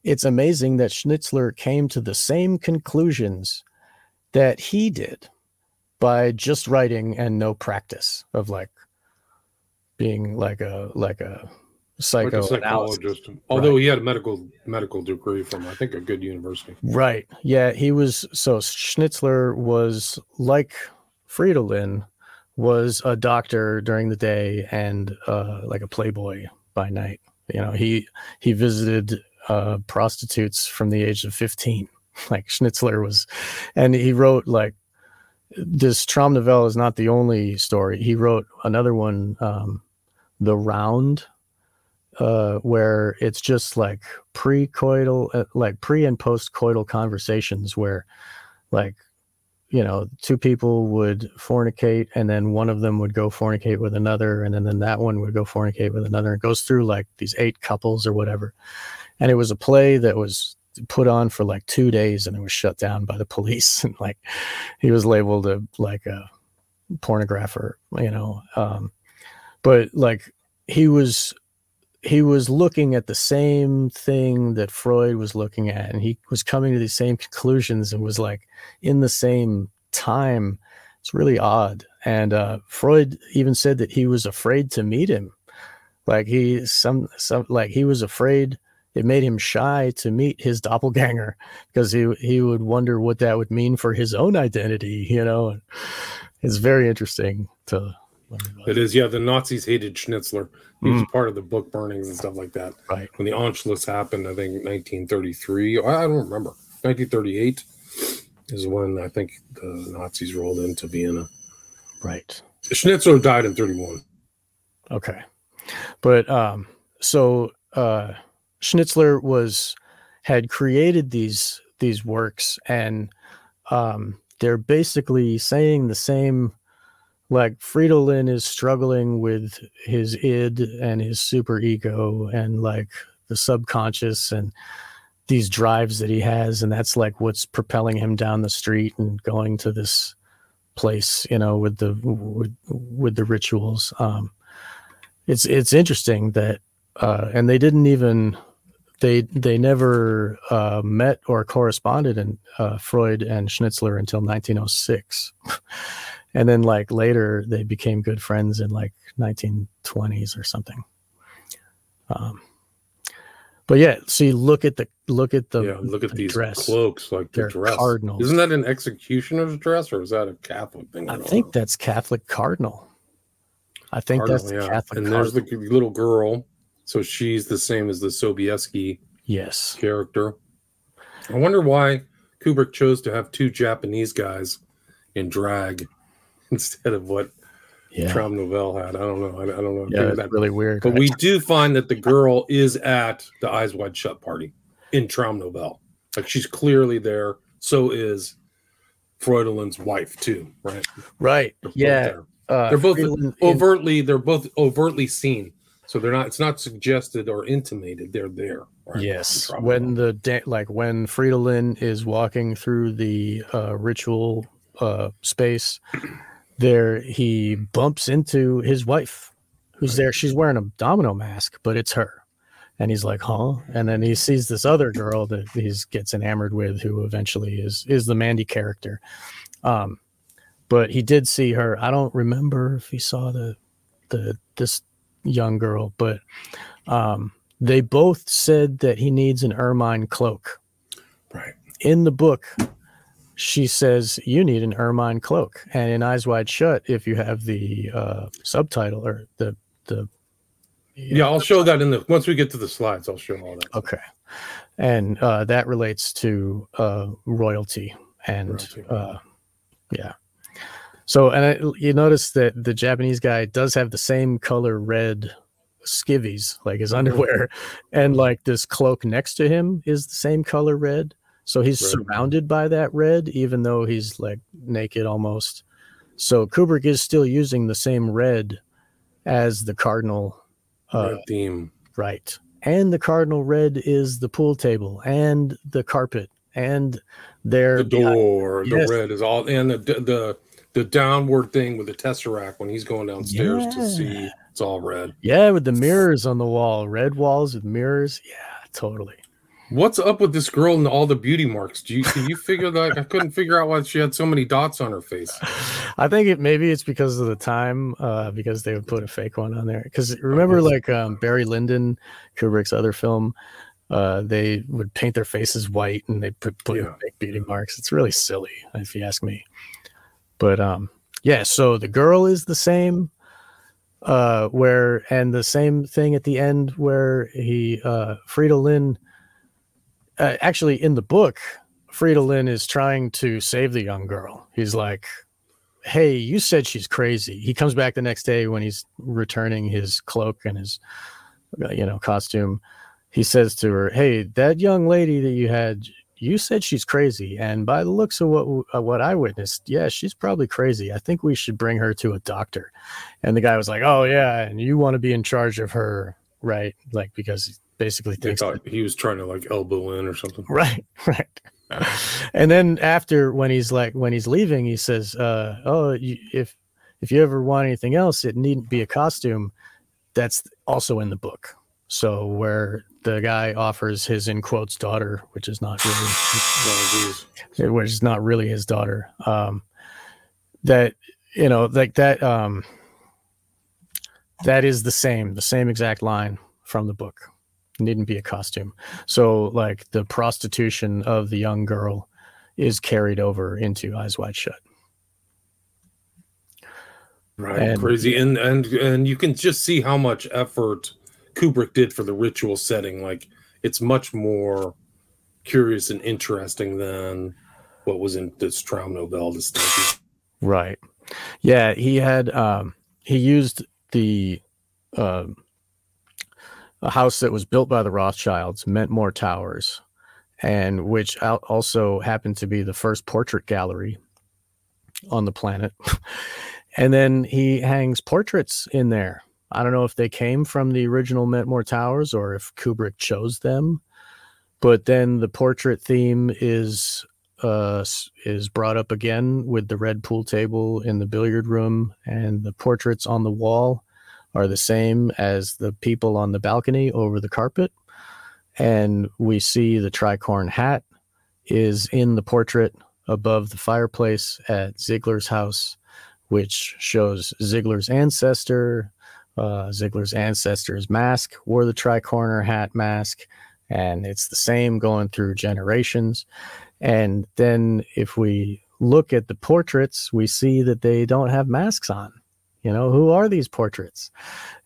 it's amazing that Schnitzler came to the same conclusions that he did, by just writing and no practice of like being like a psychologist. Although he had a medical degree from, I think, a good university. Right. Yeah. He was, so Schnitzler was like Fridolin, was a doctor during the day and like a playboy by night. You know, he visited prostitutes from the age of 15. Like Schnitzler was, and he wrote like, this Traumnovelle is not the only story. He wrote another one, The Round, where it's just like pre-coital, like pre- and post-coital conversations where like you know, two people would fornicate and then one of them would go fornicate with another. And then that one would go fornicate with another. It goes through like these 8 couples or whatever. And it was a play that was put on for like 2 days and it was shut down by the police. And like, he was labeled a, like a pornographer, you know? But like he was looking at the same thing that Freud was looking at, and he was coming to these same conclusions and was like in the same time. It's really odd. And Freud even said that he was afraid to meet him. Like he was afraid. It made him shy to meet his doppelganger because he would wonder what that would mean for his own identity, you know. And it's very interesting to it is, yeah. The Nazis hated Schnitzler. He was part of the book burnings and stuff like that. Right. When the Anschluss happened, I think 1933. I don't remember. 1938 is when I think the Nazis rolled into Vienna. Right. Schnitzler died in 1931. Okay. But so Schnitzler had created these works, and they're basically saying the same. Like Fridolin is struggling with his id and his superego and like the subconscious and these drives that he has. And that's like what's propelling him down the street and going to this place, you know, with the rituals. It's interesting that, and they didn't even, they never met or corresponded in Freud and Schnitzler until 1906. And then like later they became good friends in like 1920s or something. But yeah, see, look at these dress. Cloaks, like the dress. Cardinals. Isn't that an executioner's dress, or is that a Catholic thing? I think that's Catholic cardinal. I think cardinal, that's yeah. Catholic. And cardinal. There's the little girl, so she's the same as the Sobieski yes. character. I wonder why Kubrick chose to have 2 Japanese guys in drag instead of what Traumnovelle had. I don't know. I don't know. Yeah, that's really weird. But we do find that the girl is at the Eyes Wide Shut party in Traumnovelle. Like she's clearly there. So is Freudelin's wife too, right? Right. They're they're both overtly seen. So they're not. It's not suggested or intimated. They're there. Right? Yes. When when Fridolin is walking through the ritual space. There he bumps into his wife who's there. She's wearing a domino mask, but it's her. And he's like, huh? And then he sees this other girl that he gets enamored with, who eventually is the Mandy character. But he did see her. I don't remember if he saw this young girl, but they both said that he needs an ermine cloak. Right. In the book, she says, you need an ermine cloak. And in Eyes Wide Shut, if you have the subtitle or the I'll show that once we get to the slides, I'll show all that. Okay. And that relates to royalty and royalty. So, and you notice that the Japanese guy does have the same color red skivvies, like his underwear, and like this cloak next to him is the same color red. So he's surrounded by that red, even though he's like naked almost. So Kubrick is still using the same red as the cardinal theme. Right. And the cardinal red is the pool table and the carpet and the door. Yes. The red is all, and the downward thing with the tesseract when he's going downstairs to see, it's all red. Yeah, with the mirrors on the wall, red walls with mirrors. Yeah, totally. What's up with this girl and all the beauty marks? Can you figure that? I couldn't figure out why she had so many dots on her face. I think maybe it's because of the time, because they would put a fake one on there. Because remember, like Barry Lyndon, Kubrick's other film, they would paint their faces white and they put fake beauty marks. It's really silly, if you ask me. But so the girl is the same. And the same thing at the end where he Fridolin. Actually, in the book, Fridolin is trying to save the young girl. He's like, hey, you said she's crazy. He comes back the next day when he's returning his cloak and his, costume. He says to her, hey, that young lady that you had, you said she's crazy. And by the looks of what I witnessed, yeah, she's probably crazy. I think we should bring her to a doctor. And the guy was like, oh, yeah. And you want to be in charge of her, right? Like, because he basically thinks he was trying to like elbow in or something. Right, right. And then after, when he's leaving, he says, if you ever want anything else, it needn't be a costume. That's also in the book. So where the guy offers his, in quotes, daughter, which is not really, his daughter. That is the same exact line from the book. Needn't be a costume. So like the prostitution of the young girl is carried over into Eyes Wide Shut. Right. And, crazy. And you can just see how much effort Kubrick did for the ritual setting. Like, it's much more curious and interesting than what was in this Traumnovelle. This stuff. Right. Yeah. He had, he used a house that was built by the Rothschilds, Mentmore Towers, and which also happened to be the first portrait gallery on the planet. And then he hangs portraits in there. I don't know if they came from the original Mentmore Towers or if Kubrick chose them, but then the portrait theme is brought up again with the red pool table in the billiard room, and the portraits on the wall are the same as the people on the balcony over the carpet. And we see the tricorn hat is in the portrait above the fireplace at Ziegler's house, which shows Ziegler's ancestor. Ziegler's ancestor's mask wore the tricorner hat mask, and it's the same going through generations. And then if we look at the portraits, we see that they don't have masks on. You know, who are these portraits?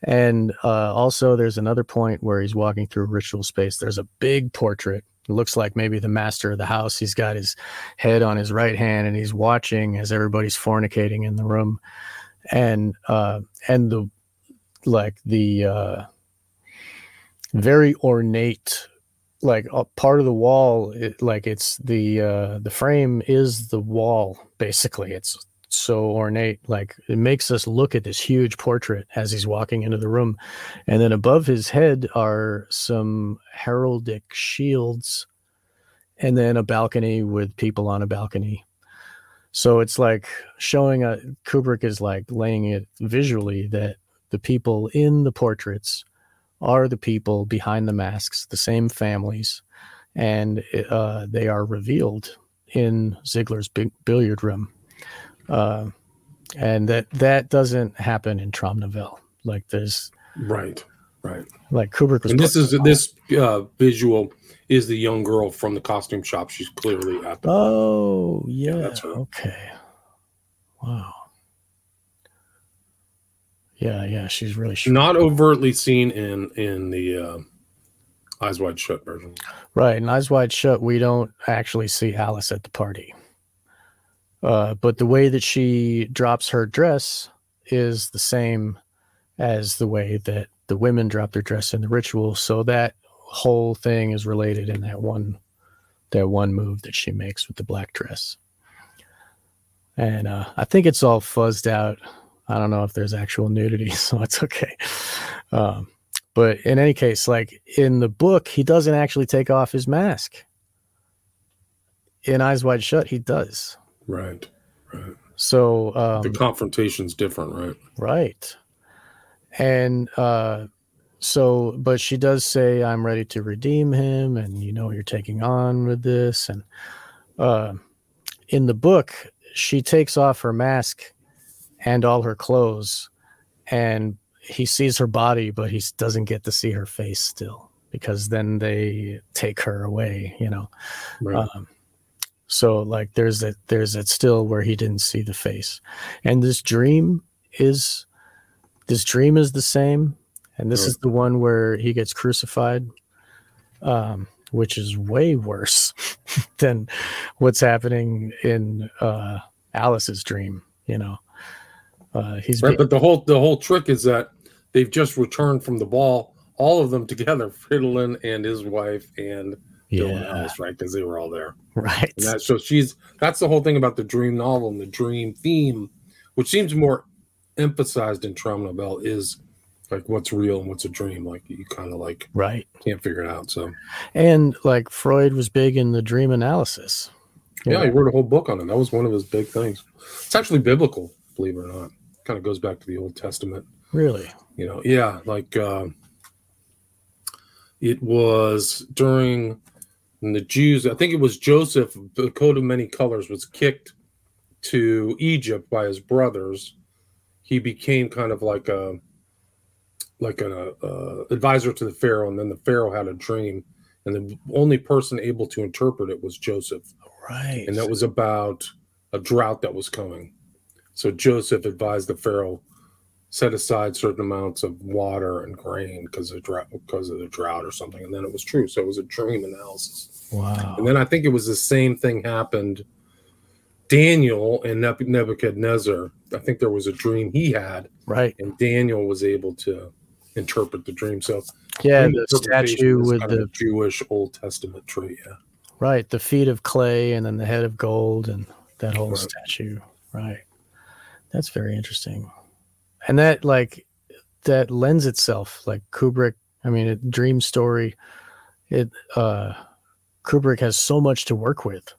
And also there's another point where he's walking through ritual space. There's a big portrait. It looks like maybe the master of the house. He's got his head on his right hand and he's watching as everybody's fornicating in the room. And the very ornate, like a part of the wall, the frame is the wall. Basically, it's so ornate, like it makes us look at this huge portrait as he's walking into the room. And then above his head are some heraldic shields, and then a balcony with people on a balcony. So it's like showing Kubrick is like laying it visually that the people in the portraits are the people behind the masks, the same families, and they are revealed in Ziegler's billiard room. And that doesn't happen in Traumnovelle. Like there's right. Like Kubrick was. And this visual is the young girl from the costume shop. She's clearly at the. Oh yeah. That's her. Okay. Wow. Yeah, she's really short. Not overtly seen in the Eyes Wide Shut version. Right, in Eyes Wide Shut, we don't actually see Alice at the party. But the way that she drops her dress is the same as the way that the women drop their dress in the ritual. So that whole thing is related in that one move that she makes with the black dress. And I think it's all fuzzed out. I don't know if there's actual nudity, so it's okay. But in any case, like in the book, he doesn't actually take off his mask. In Eyes Wide Shut, he does. Right. So the confrontation's different, right? Right. And but she does say, "I'm ready to redeem him," and you know you're taking on with this. And in the book, she takes off her mask and all her clothes, and he sees her body, but he doesn't get to see her face still, because then they take her away, you know? Right. So like there's that still where he didn't see the face, and this dream is the same. And this is the one where he gets crucified, which is way worse than what's happening in, Alice's dream, you know? He's right, but the whole trick is that they've just returned from the ball, all of them together, Fridolin and his wife and Dylan Ellis, right? Because they were all there, right? And that, so that's the whole thing about the dream novel and the dream theme, which seems more emphasized in Traumnovelle, is like what's real and what's a dream. Like you kind of like can't figure it out. So, and like Freud was big in the dream analysis. Yeah, he wrote a whole book on it. That was one of his big things. It's actually biblical, believe it or not. Kind of goes back to the Old Testament. Really? You know, yeah. Like it was during when the Jews, I think it was Joseph, the coat of many colors, was kicked to Egypt by his brothers. He became kind of like an advisor to the Pharaoh, and then the Pharaoh had a dream, and the only person able to interpret it was Joseph. Right. And that was about a drought that was coming. So Joseph advised the Pharaoh, set aside certain amounts of water and grain because of the drought or something. And then it was true. So it was a dream analysis. Wow. And then I think it was the same thing happened. Daniel and Nebuchadnezzar, I think there was a dream he had. Right. And Daniel was able to interpret the dream. So yeah, the statue with the Jewish Old Testament tree. Yeah. Right, the feet of clay and then the head of gold and that whole statue. Right. That's very interesting. And that lends itself like Kubrick. I mean, a dream story. Kubrick has so much to work with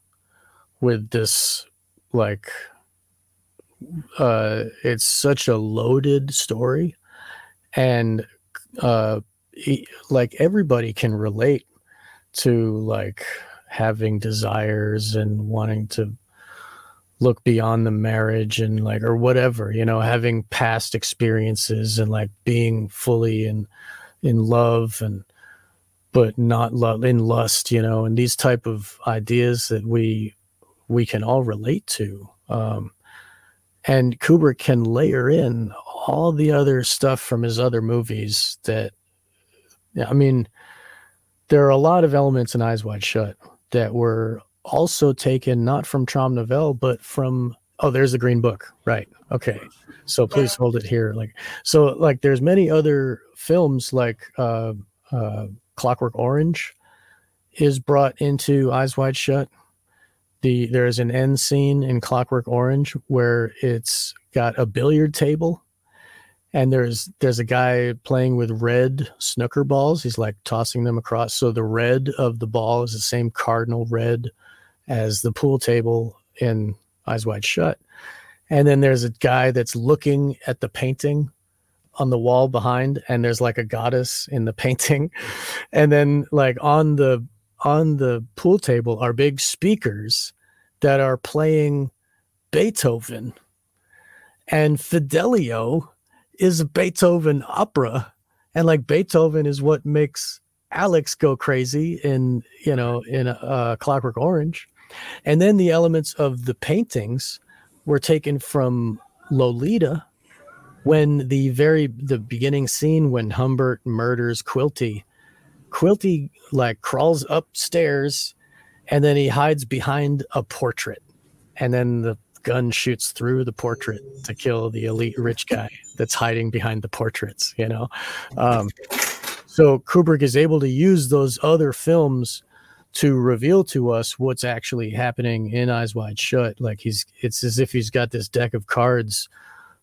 this, like, it's such a loaded story. And everybody can relate to like having desires and wanting to look beyond the marriage and like, or whatever, you know, having past experiences and like being fully in love and, but not love in lust, you know, and these type of ideas that we can all relate to. And Kubrick can layer in all the other stuff from his other movies that, I mean, there are a lot of elements in Eyes Wide Shut that were also taken not from Traumnovelle, but from there's the Green Book, right? Okay, so please hold it here. Like so, like there's many other films like Clockwork Orange is brought into Eyes Wide Shut. There is an end scene in Clockwork Orange where it's got a billiard table. And there's a guy playing with red snooker balls. He's like tossing them across. So the red of the ball is the same cardinal red as the pool table in Eyes Wide Shut. And then there's a guy that's looking at the painting on the wall behind, and there's like a goddess in the painting. And then like on the pool table are big speakers that are playing Beethoven, and Fidelio is a Beethoven opera, and like Beethoven is what makes Alex go crazy in Clockwork Orange. And then the elements of the paintings were taken from Lolita, when the beginning scene when Humbert murders Quilty like crawls upstairs and then he hides behind a portrait, and then the gun shoots through the portrait to kill the elite rich guy that's hiding behind the portraits, you know? So Kubrick is able to use those other films to reveal to us what's actually happening in Eyes Wide Shut. Like it's as if he's got this deck of cards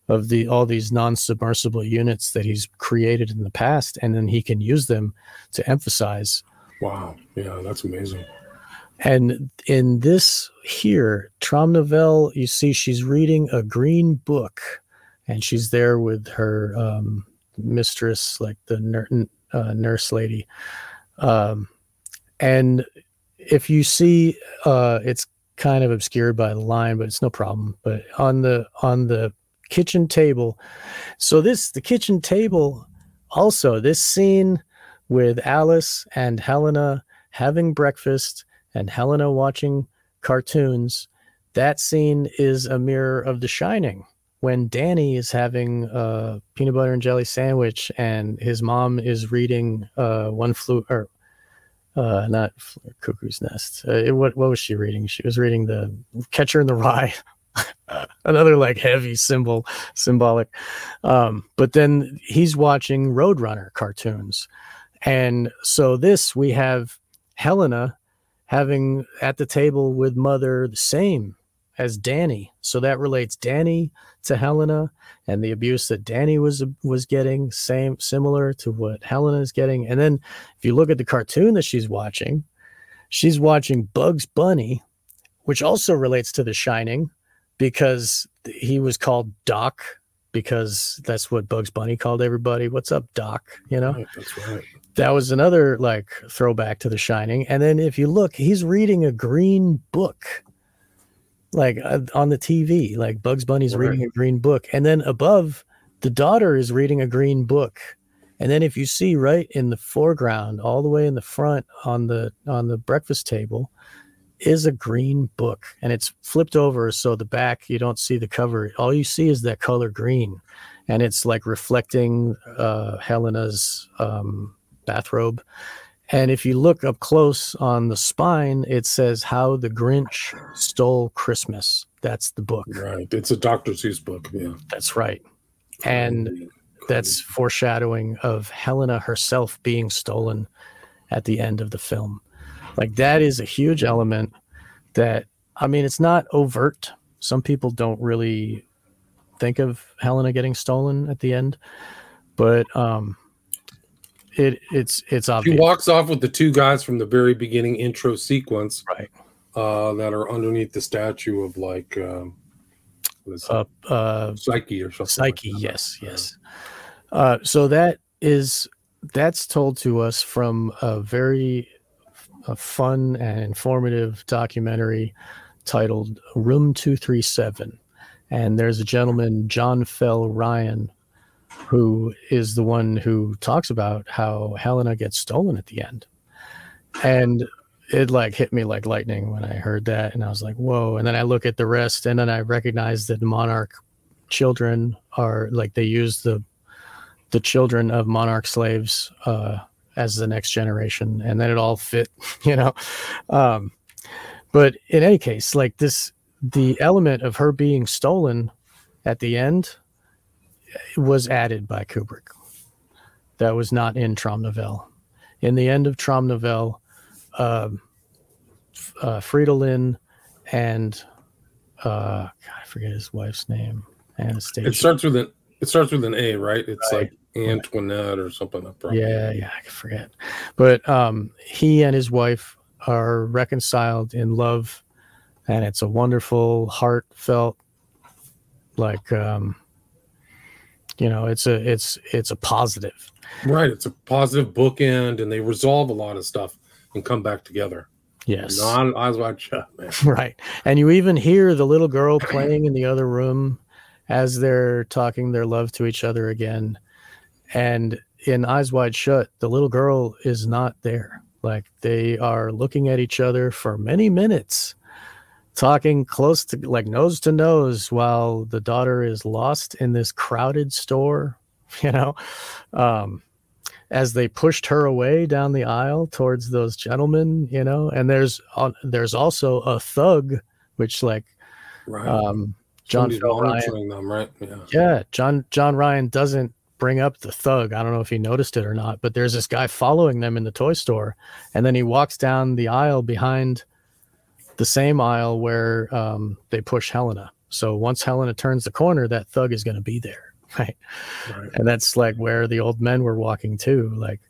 of all these non-submersible units that he's created in the past, and then he can use them to emphasize. Wow. Yeah, that's amazing. And in this here, Traumnovelle, you see she's reading a green book, and she's there with her mistress, like the nurse lady. And if you see, it's kind of obscured by the line, but it's no problem. But on the kitchen table, so the kitchen table also, this scene with Alice and Helena having breakfast and Helena watching cartoons, that scene is a mirror of The Shining, when Danny is having a peanut butter and jelly sandwich and his mom is reading Cuckoo's Nest. What was she reading? She was reading The Catcher in the Rye, another like heavy symbolic. But then he's watching Roadrunner cartoons. And so we have Helena having at the table with Mother the same as Danny. So that relates Danny to Helena, and the abuse that Danny was getting, same, similar to what Helena is getting. And then if you look at the cartoon that she's watching Bugs Bunny, which also relates to The Shining, because he was called Doc, because that's what Bugs Bunny called everybody. What's up, Doc? You know, right, that's right. That was another like throwback to The Shining. And then if you look, he's reading a green book, like on the TV, like Bugs Bunny's right. reading a green book. And then above, the daughter is reading a green book. And then if you see right in the foreground, all the way in the front on the breakfast table, is a green book, and it's flipped over. So the back, you don't see the cover. All you see is that color green, and it's like reflecting Helena's bathrobe. And if you look up close on the spine, it says How the Grinch Stole Christmas. That's the book. Right. It's a Dr. Seuss book. Yeah, that's right. And that's foreshadowing of Helena herself being stolen at the end of the film. Like, that is a huge element that, I mean, it's not overt. Some people don't really think of Helena getting stolen at the end, but it's obvious. She walks off with the two guys from the very beginning intro sequence, right? That are underneath the statue of like Psyche or something. Psyche, like yes. So that's told to us from a fun and informative documentary titled Room 237. And there's a gentleman, John Fell Ryan, who is the one who talks about how Helena gets stolen at the end. And it like hit me like lightning when I heard that. And I was like, whoa. And then I look at the rest, and then I recognize that the Monarch children are like, they use the children of Monarch slaves, as the next generation, and then it all fit, you know. But in any case, like this, the element of her being stolen at the end was added by Kubrick. That was not in Traumnovelle. In the end of Traumnovelle, Fridolin and I forget his wife's name. Anastasia. It starts with an A, right? It's right. Like Antoinette or something. Yeah, I forget. But he and his wife are reconciled in love, and it's a wonderful, heartfelt, like it's a positive. Right, it's a positive bookend, and they resolve a lot of stuff and come back together. Yes, not Eyes Wide Shut, man. Right, and you even hear the little girl playing in the other room as they're talking their love to each other again. And in Eyes Wide Shut, the little girl is not there. Like, they are looking at each other for many minutes, talking close to, like, nose to nose, while the daughter is lost in this crowded store, you know, as they pushed her away down the aisle towards those gentlemen, you know. And there's also a thug, which, like, right. John Ryan, them, right? Yeah, John Ryan doesn't bring up the thug. I don't know if he noticed it or not, but there's this guy following them in the toy store, and then he walks down the aisle behind the same aisle where they push Helena. So once Helena turns the corner, that thug is going to be there, right? And that's like where the old men were walking too, like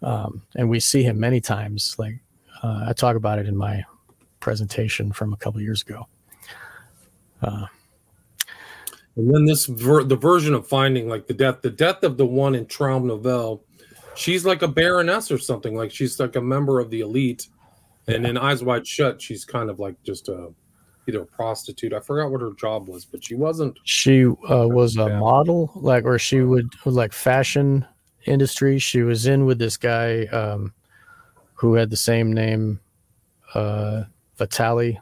and we see him many times, like I talk about it in my presentation from a couple years ago. And then this the version of finding, like the death of the one in Traumnovelle, she's like a baroness or something, like she's like a member of the elite. And in Eyes Wide Shut, she's kind of like just either a prostitute. I forgot what her job was, but she wasn't. She was a model, like, or she would like fashion industry. She was in with this guy who had the same name, Vitali.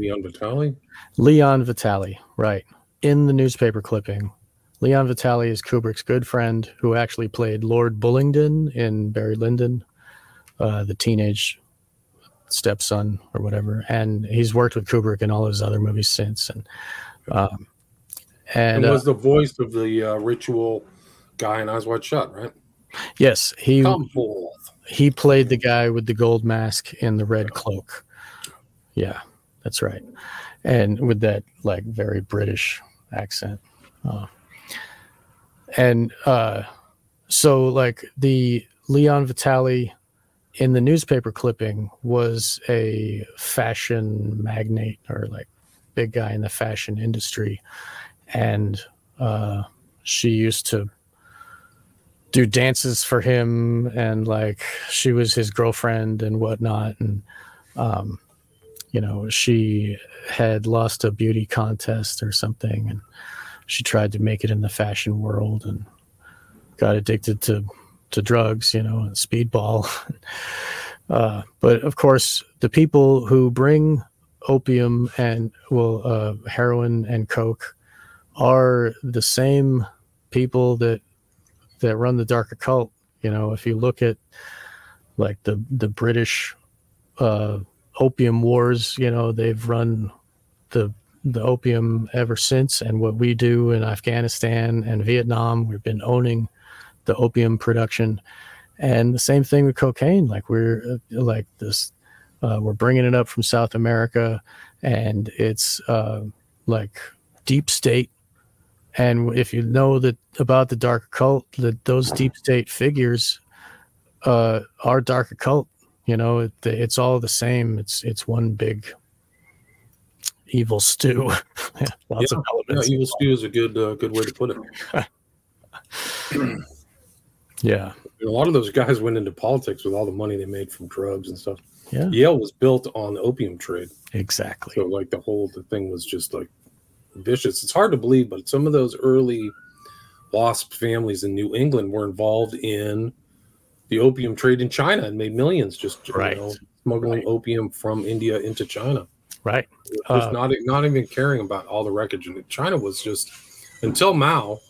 Leon Vitali, right. In the newspaper clipping, Leon Vitali is Kubrick's good friend who actually played Lord Bullingdon in Barry Lyndon, the teenage stepson or whatever. And he's worked with Kubrick in all his other movies since. And was the voice of the ritual guy in Eyes Wide Shut, right? Yes, he played the guy with the gold mask and the red cloak. Yeah, that's right. And with that like very British accent. So like the Leon Vitali in the newspaper clipping was a fashion magnate or like big guy in the fashion industry. And she used to do dances for him, and like she was his girlfriend and whatnot. And you know, she had lost a beauty contest or something, and she tried to make it in the fashion world and got addicted to drugs, you know, and speedball. But of course, the people who bring opium and heroin and coke are the same people that run the dark occult. You know, if you look at like the British opium wars, you know, they've run the opium ever since. And what we do in Afghanistan and Vietnam, we've been owning the opium production. And the same thing with cocaine. Like we're like this, we're bringing it up from South America, and it's like deep state. And if you know that about the dark occult, that those deep state figures are dark occult. You know, it's all the same. It's one big evil stew. Lots of elements. Yeah, evil stew is a good way to put it. Yeah, a lot of those guys went into politics with all the money they made from drugs and stuff. Yeah, Yale was built on the opium trade. Exactly. So like the thing was just like vicious. It's hard to believe, but some of those early WASP families in New England were involved in the opium trade in China and made millions just smuggling opium from India into China. Right. Just not even caring about all the wreckage. And China was just, until Mao,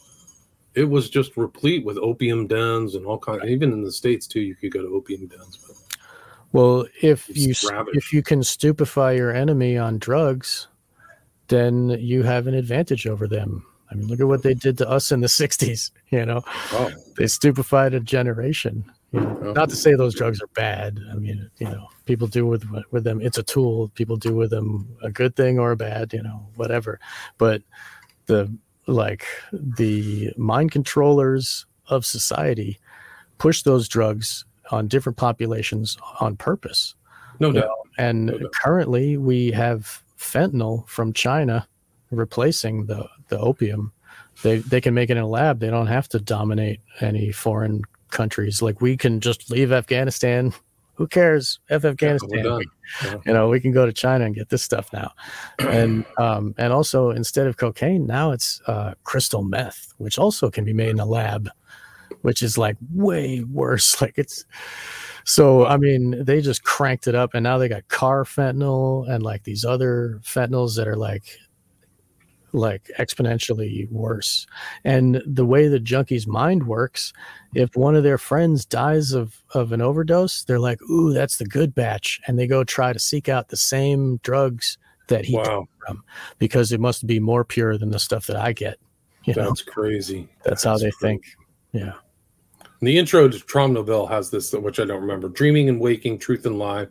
it was just replete with opium dens and all kinds. Even in the States too, you could go to opium dens. But well, if you can stupefy your enemy on drugs, then you have an advantage over them. I mean, look at what they did to us in the 60s, you know. Oh. They stupefied a generation. You know? Oh. Not to say those drugs are bad. I mean, you know, people do with them. It's a tool. People do with them a good thing or a bad, you know, whatever. But the mind controllers of society push those drugs on different populations on purpose. No doubt. And currently we have fentanyl from China replacing the opium. They can make it in a lab. They don't have to dominate any foreign countries. Like we can just leave Afghanistan. Who cares? Afghanistan. Yeah, you know, we can go to China and get this stuff now. And also instead of cocaine, now it's crystal meth, which also can be made in a lab, which is like way worse. Like it's so, I mean, they just cranked it up, and now they got car fentanyl and like these other fentanyls that are like exponentially worse. And the way the junkie's mind works, if one of their friends dies of an overdose, they're like, ooh, that's the good batch. And they go try to seek out the same drugs that he took from, because it must be more pure than the stuff that I get. That's crazy. That's how they think. Yeah. The intro to Traumnovelle has this, which I don't remember. Dreaming and waking, truth and lie,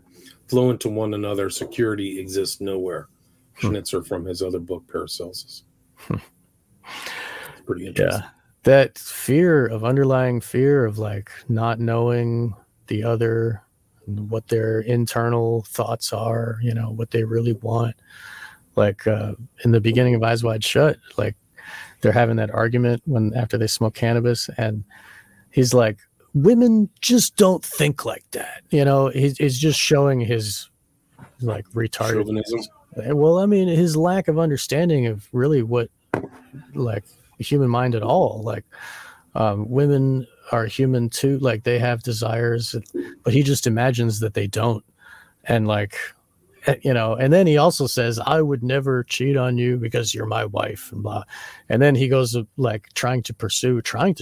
flow into one another. Security exists nowhere. Schnitzler from his other book, Paracelsus. It's pretty interesting. Yeah. That underlying fear of like not knowing the other, what their internal thoughts are, you know, what they really want. Like in the beginning of Eyes Wide Shut, like they're having that argument after they smoke cannabis, and he's like, women just don't think like that. You know, he's just showing his like retardedness. Well, I mean, his lack of understanding of really what like human mind at all. Like women are human too. Like they have desires, but he just imagines that they don't. And like, you know, and then he also says, I would never cheat on you because you're my wife and blah. And then he goes like trying to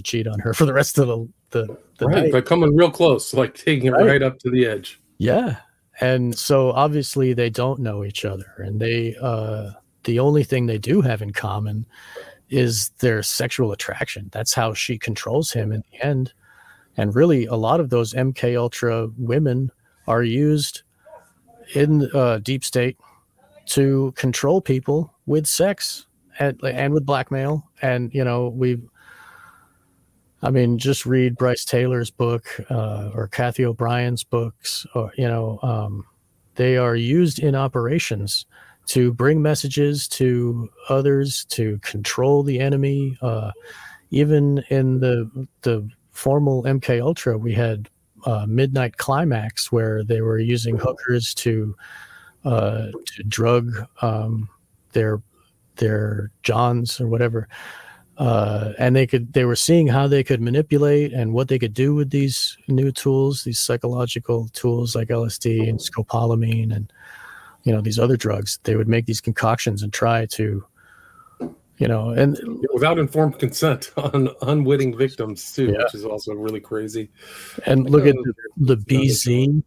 cheat on her for the rest of the night. But coming real close, like taking it right up to the edge. Yeah. And so obviously they don't know each other, and they, the only thing they do have in common is their sexual attraction. That's how she controls him in the end. And really, a lot of those MK Ultra women are used in deep state to control people with sex and with blackmail. And, you know, I mean, just read Bryce Taylor's book or Kathy O'Brien's books, or, you know, they are used in operations to bring messages to others, to control the enemy. Even in the formal MK Ultra, we had Midnight Climax, where they were using hookers to drug their johns or whatever, and they were seeing how they could manipulate and what they could do with these new tools, these psychological tools like LSD and scopolamine and, you know, these other drugs. They would make these concoctions and try to, you know, and without informed consent on unwitting victims too, yeah, which is also really crazy. And look at the BZ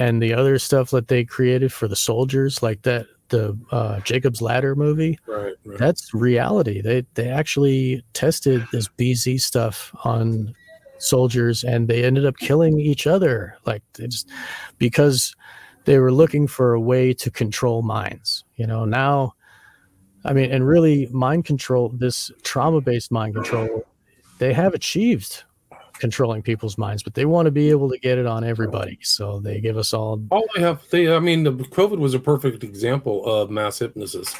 and the other stuff that they created for the soldiers, like that, the Jacob's Ladder movie. Right, right. That's reality. They actually tested this BZ stuff on soldiers, and they ended up killing each other, like, it's because they were looking for a way to control minds. You know, now, I mean, and really mind control, this trauma-based mind control, they have achieved controlling people's minds, but they want to be able to get it on everybody. So they give us all they have. I mean, the COVID was a perfect example of mass hypnosis.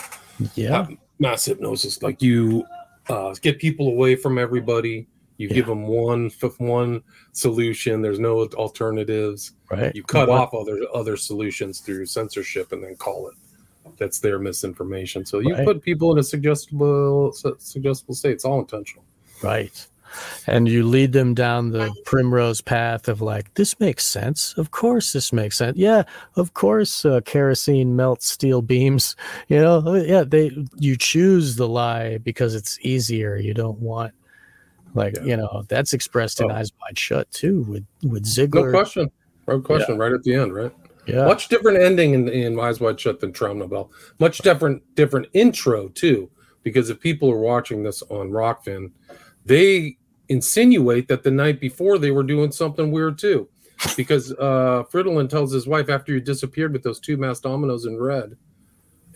Yeah. Mass hypnosis. Like, you get people away from everybody. You give them one solution. There's no alternatives. Right. You cut off other solutions through censorship and then call it. That's their misinformation. So you put people in a suggestible state. It's all intentional. Right. And you lead them down the primrose path of, like, this makes sense. Of course this makes sense. Yeah, of course kerosene melts steel beams. You know, yeah, you choose the lie because it's easier. You don't want, like, you know, that's expressed in Eyes Wide Shut too with Ziegler. No question. Right at the end, right? Yeah. Much different ending in Eyes Wide Shut than Traumnovelle. Much different intro too, because if people are watching this on Rockfin, they insinuate that the night before they were doing something weird too, because Fridolin tells his wife, after you disappeared with those two mass dominoes in red,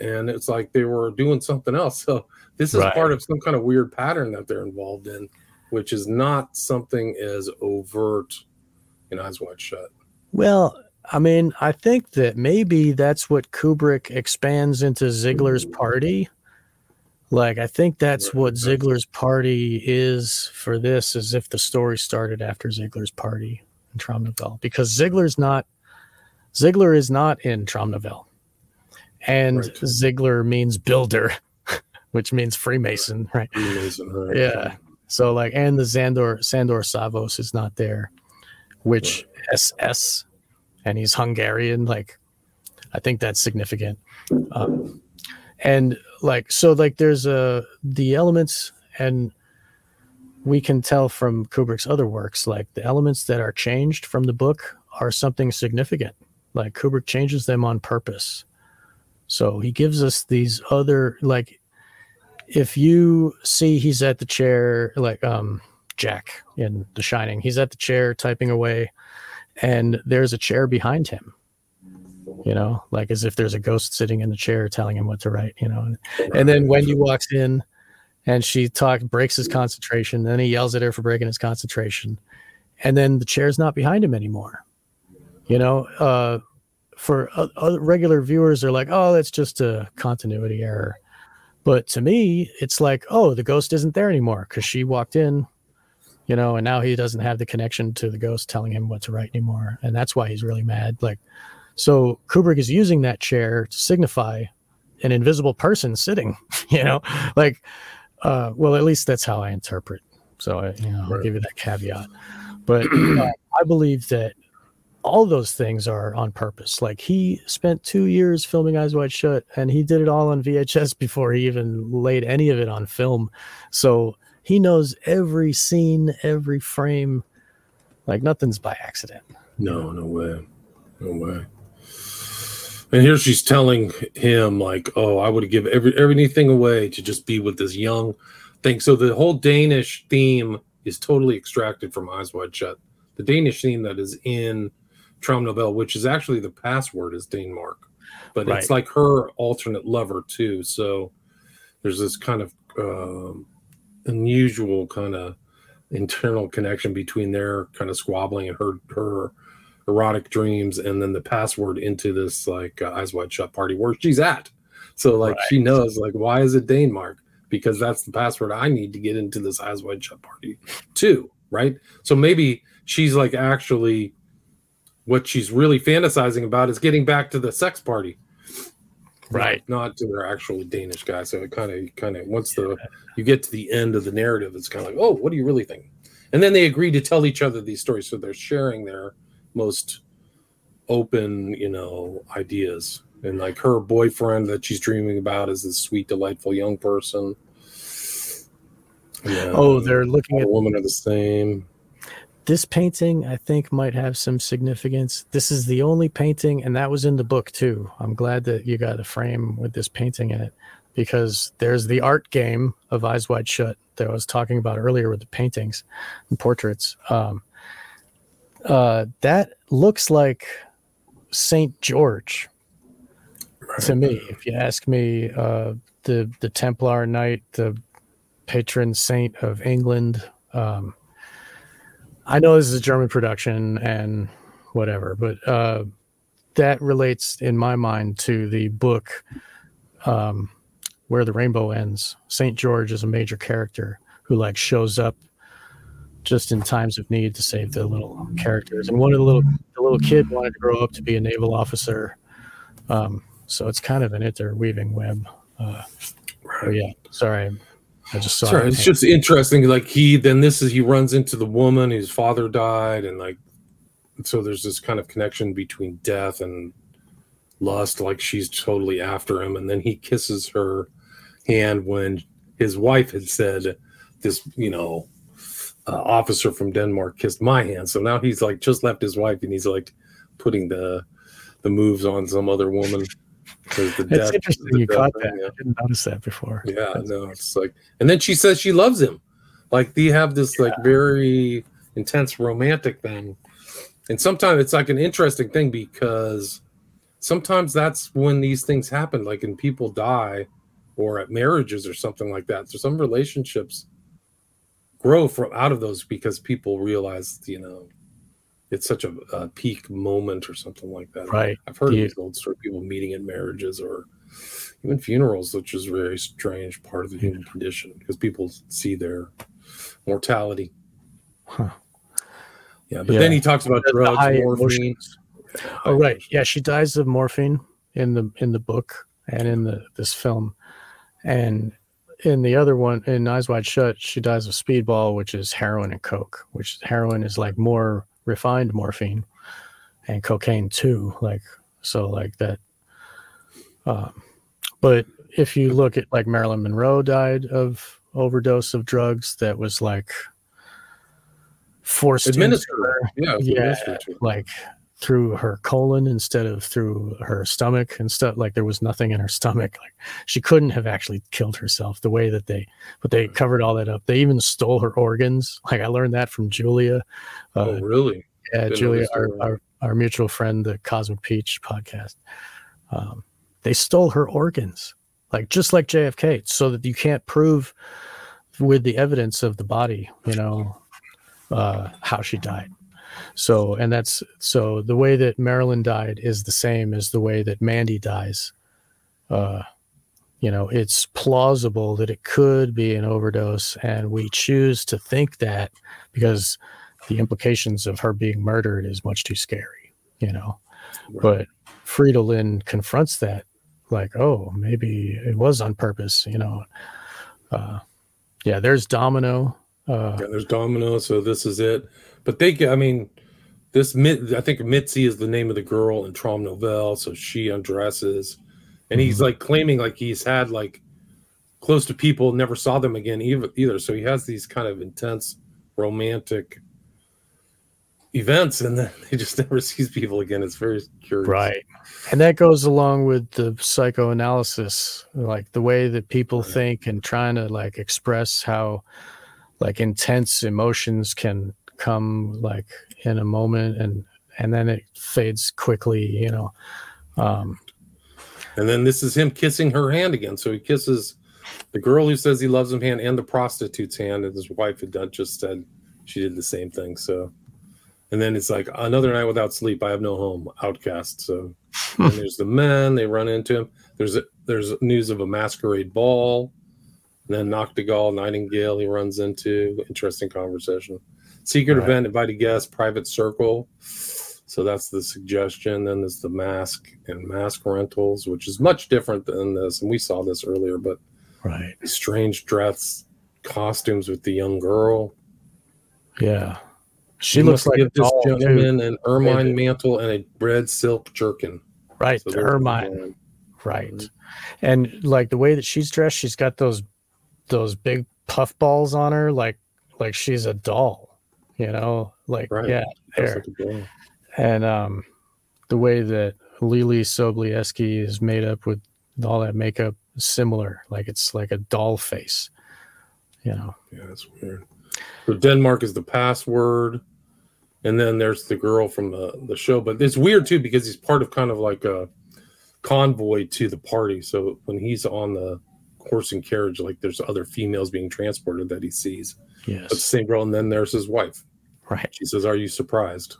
and it's like they were doing something else. So this is part of some kind of weird pattern that they're involved in, which is not something as overt in Eyes Wide Shut. Well, I mean, I think that maybe that's what Kubrick expands into Ziegler's party. Like, I think that's what Ziegler's party is for this, as if the story started after Ziegler's party in Traumnovelle, because Ziegler is not in Traumnovelle. And Ziegler means builder, which means Freemason, right? Freemason, right. Yeah. So, like, and the Sándor Szavost is not there, which SS, and he's Hungarian. Like, I think that's significant. And, like, so, like, there's the elements, and we can tell from Kubrick's other works, like, the elements that are changed from the book are something significant. Like, Kubrick changes them on purpose. So he gives us these other, like, if you see he's at the chair, like Jack in The Shining, he's at the chair typing away, and there's a chair behind him, you know, like as if there's a ghost sitting in the chair telling him what to write, you know. And then Wendy walks in and she breaks his concentration. Then he yells at her for breaking his concentration. And then the chair's not behind him anymore. You know, for regular viewers, they're like, oh, that's just a continuity error. But to me, it's like, oh, the ghost isn't there anymore because she walked in, you know, and now he doesn't have the connection to the ghost telling him what to write anymore. And that's why he's really mad. Like, so Kubrick is using that chair to signify an invisible person sitting, you know, like, well, at least that's how I interpret. So I, you know, I'll give you that caveat, but I believe that all those things are on purpose. Like, he spent 2 years filming Eyes Wide Shut, and he did it all on VHS before he even laid any of it on film. So he knows every scene, every frame, like nothing's by accident. No, no way. No way. And here she's telling him, like, oh, I would give everything away to just be with this young thing. So the whole Danish theme is totally extracted from Eyes Wide Shut. the Danish scene that is in Traumnovelle, which is actually the password is Danemark, but right. It's like her alternate lover too. So there's this kind of unusual kind of internal connection between their kind of squabbling and her erotic dreams, and then the password into this like Eyes Wide Shut party where she's at. So like right. She knows like, why is it Danemark? Because that's the password I need to get into this Eyes Wide Shut party too, right? So maybe she's like actually what she's really fantasizing about is getting back to the sex party, right? Not to her actual Danish guy. So it kind of once you get to the end of the narrative, it's kind of like, oh, what do you really think? And then they agree to tell each other these stories, so they're sharing their most open, ideas. And like her boyfriend that she's dreaming about is this sweet, delightful young person. Yeah. Oh, they're looking at women are the same. This painting, I think, might have some significance. This is the only painting, and that was in the book too. I'm glad that you got a frame with this painting in it, because there's the art game of Eyes Wide Shut that I was talking about earlier with the paintings and portraits. That looks like St. George. Right. To me, if you ask me, the Templar Knight, the patron saint of England. I know this is a German production and whatever, but that relates in my mind to the book Where the Rainbow Ends. St. George is a major character who like shows up just in times of need to save the little characters. And one of the little kid wanted to grow up to be a naval officer. So it's kind of an interweaving web. Right. Yeah. Sorry. I just saw it. It's just interesting. Like he runs into the woman whose father died. And like, so there's this kind of connection between death and lust. Like she's totally after him. And then he kisses her hand when his wife had said this, officer from Denmark kissed my hand. So now he's like just left his wife and he's like putting the moves on some other woman. That's interesting. You caught that. Yeah. I didn't notice that before. Yeah, it's like, and then she says she loves him. Like they have this like very intense romantic thing. And sometimes it's like an interesting thing because sometimes that's when these things happen. Like when people die or at marriages or something like that. So some relationships grow from out of those because people realize, it's such a peak moment or something like that. Right. I've heard of these old story people meeting in marriages or even funerals, which is a very strange part of the human condition because people see their mortality. Huh. Yeah. But then he talks about drugs, morphine. Oh, right. Yeah. She dies of morphine in the book and in this film. And in the other one, in Eyes Wide Shut, she dies of speedball, which is heroin and coke, which heroin is like more refined morphine, and cocaine too. Like that. But if you look at like Marilyn Monroe died of overdose of drugs that was like forced administered. Administered. Like through her colon instead of through her stomach and stuff. Like there was nothing in her stomach. Like she couldn't have actually killed herself the way that they covered all that up. They even stole her organs. Like I learned that from Julia. Oh, really? Yeah. Julia, our mutual friend, the Cosmic Peach podcast. They stole her organs, like just like JFK, so that you can't prove with the evidence of the body, how she died. So the way that Marilyn died is the same as the way that Mandy dies. It's plausible that it could be an overdose, and we choose to think that because the implications of her being murdered is much too scary, Right. But Frida Lynn confronts that, like, oh, maybe it was on purpose, there's Domino. There's Domino, so this is it. But I think Mitzi is the name of the girl in Traumnovelle, so she undresses. And he's like claiming like he's had like close to people, never saw them again either. So he has these kind of intense romantic events, and then he just never sees people again. It's very curious. Right. And that goes along with the psychoanalysis, like the way that people think and trying to like express how like intense emotions can come like in a moment, and then it fades quickly, you know. And then this is him kissing her hand again. So he kisses the girl who says he loves him hand and the prostitute's hand, and his wife had done, just said she did the same thing. So, and then it's like another night without sleep. I have no home, outcast. So and there's the men, they run into him. There's news of a masquerade ball. And then Nachtigall, Nightingale, he runs into. Interesting conversation. Secret event, invited guest, private circle. So that's the suggestion. Then there's the mask and mask rentals, which is much different than this. And we saw this earlier, but right, strange dress costumes with the young girl. Yeah. She looks like this gentleman an ermine mantle and a red silk jerkin. Right, so ermine. Right. Mm-hmm. And like the way that she's dressed, she's got those big puff balls on her, like she's a doll, you know, like, right. Yeah. There. Like, and the way that Lily Sobieski is made up with all that makeup is similar, like it's like a doll face, you know. Yeah, that's weird. So Denmark is the password. And then there's the girl from the show. But it's weird, too, because he's part of kind of like a convoy to the party. So when he's on the horse and carriage, like there's other females being transported that he sees. Yes. But the same girl. And then there's his wife. Right. She says, "Are you surprised?"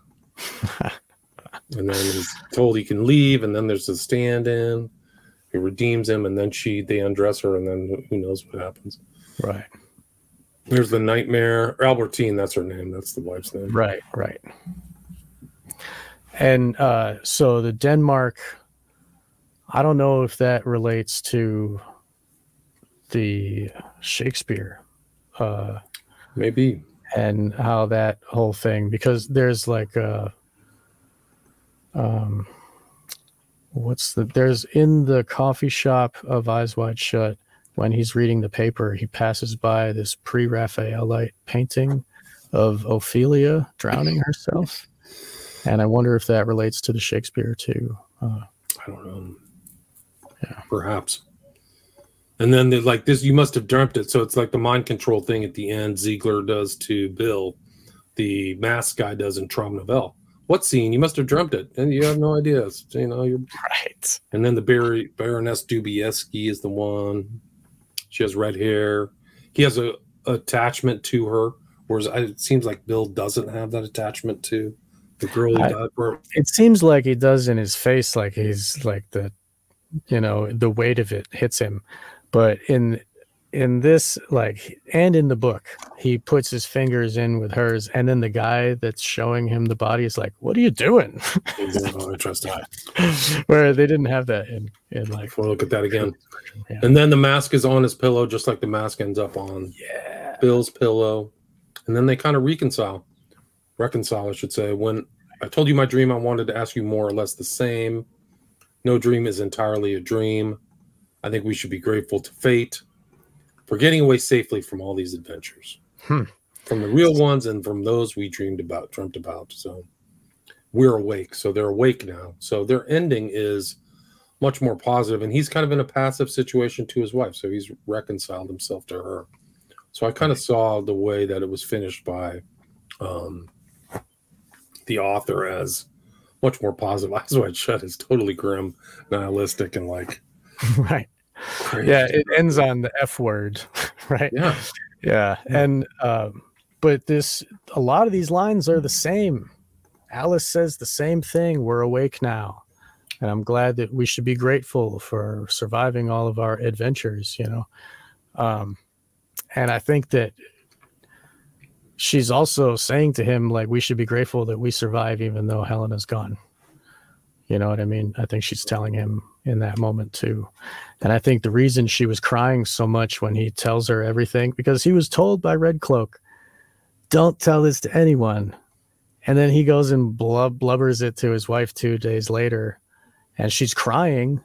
And then he's told he can leave. And then there's the stand-in. He redeems him. And then they undress her. And then who knows what happens. Right. There's the nightmare. Albertine, that's her name. That's the wife's name. Right, right. And so the Denmark, I don't know if that relates to the Shakespeare. Maybe. And how that whole thing, because there's like a, there's in the coffee shop of Eyes Wide Shut, when he's reading the paper, he passes by this pre-Raphaelite painting of Ophelia drowning herself. And I wonder if that relates to the Shakespeare too. I don't know. Yeah, perhaps. And then they're like this, you must have dreamt it. So it's like the mind control thing at the end. Ziegler does to Bill, the mask guy does in Traumnovelle. What scene? You must have dreamt it, and you have no idea. So, you know, you're right. And then the Baroness Dubieski is the one. She has red hair. He has an attachment to her, whereas it seems like Bill doesn't have that attachment to the girl he died for. It seems like he does in his face, like he's like the, you know, the weight of it hits him. But in this, like, and in the book, he puts his fingers in with hers, and then the guy that's showing him the body is like, "What are you doing?" Interesting. Where they didn't have that in like. We'll look at that again. Yeah. And then the mask is on his pillow, just like the mask ends up on Bill's pillow. And then they kind of reconcile, I should say. When I told you my dream, I wanted to ask you more or less the same. No dream is entirely a dream. I think we should be grateful to fate for getting away safely from all these adventures, from the real ones and from those we dreamt about. So we're awake. So they're awake now. So their ending is much more positive, and he's kind of in a passive situation to his wife. So he's reconciled himself to her. So I kind of saw the way that it was finished by the author as much more positive. Eyes Wide Shut is totally grim, nihilistic, and like, right. Crazy. Yeah, it ends on the F word, right? Yeah, yeah. And but a lot of these lines are the same. Alice says the same thing. We're awake now, and I'm glad that we should be grateful for surviving all of our adventures. You know, and I think that she's also saying to him, like, we should be grateful that we survive, even though Helena's gone. You know what I mean? I think she's telling him in that moment too. And I think the reason she was crying so much when he tells her everything, because he was told by Red Cloak, "Don't tell this to anyone." And then he goes and blubbers it to his wife 2 days later. And she's crying,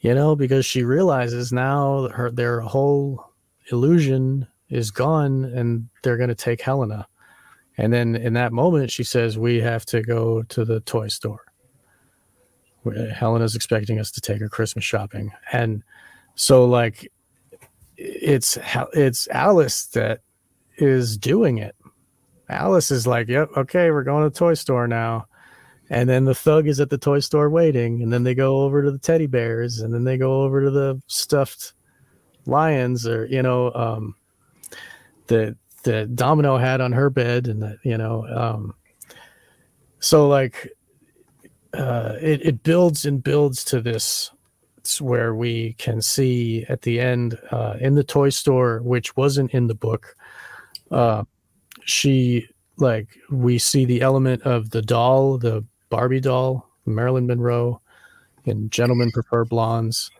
you know, because she realizes now their whole illusion is gone and they're going to take Helena. And then in that moment, she says, "We have to go to the toy store. Helena's expecting us to take her Christmas shopping." And so, like, it's Alice that is doing it, Alice is like, yep, okay, we're going to the toy store now. And then the thug is at the toy store waiting. And then they go over to the teddy bears. And then they go over to the stuffed lions, or, you know, the domino hat on her bed. And, the, you know, so like it builds and builds to this, where we can see at the end, in the toy store, which wasn't in the book, we see the element of the doll, the Barbie doll, Marilyn Monroe, and Gentlemen Prefer Blondes,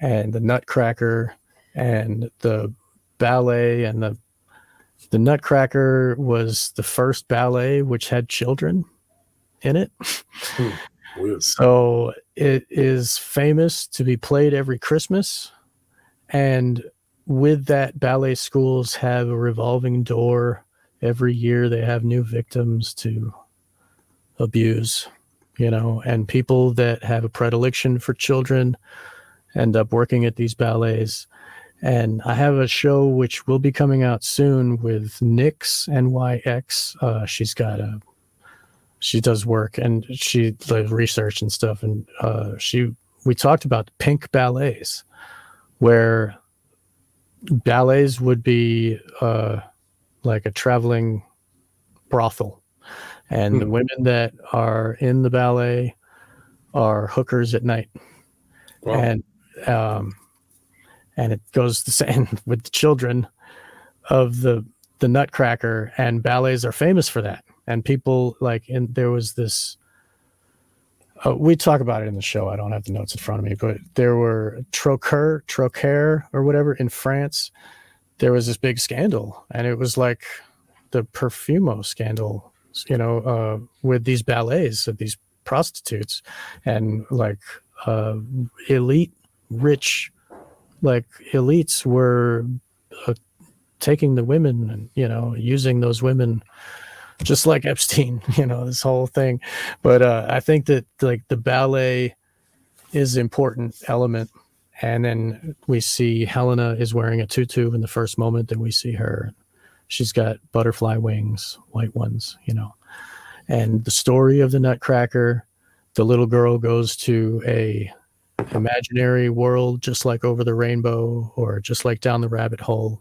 and the Nutcracker, and the ballet, and the Nutcracker was the first ballet which had children in it. Weird. So it is famous to be played every Christmas, and with that, ballet schools have a revolving door. Every year they have new victims to abuse, you know, and people that have a predilection for children end up working at these ballets. And I have a show which will be coming out soon with Nyx, NYX. She does work, and she does research and stuff. And we talked about pink ballets, where ballets would be like a traveling brothel. And the women that are in the ballet are hookers at night. Wow. And it goes the same with the children of the Nutcracker, and ballets are famous for that. And people there was this, we talk about it in the show. I don't have the notes in front of me, but there were trocaire or whatever in France. There was this big scandal, and it was like the Perfumo scandal, you know, with these ballets of these prostitutes and elites were taking the women and, you know, using those women. Just like Epstein, you know, this whole thing. But I think that the ballet is an important element. And then we see Helena is wearing a tutu in the first moment that we see her. She's got butterfly wings, white ones, you know. And the story of the Nutcracker, the little girl goes to a imaginary world, just like Over the Rainbow, or just like Down the Rabbit Hole,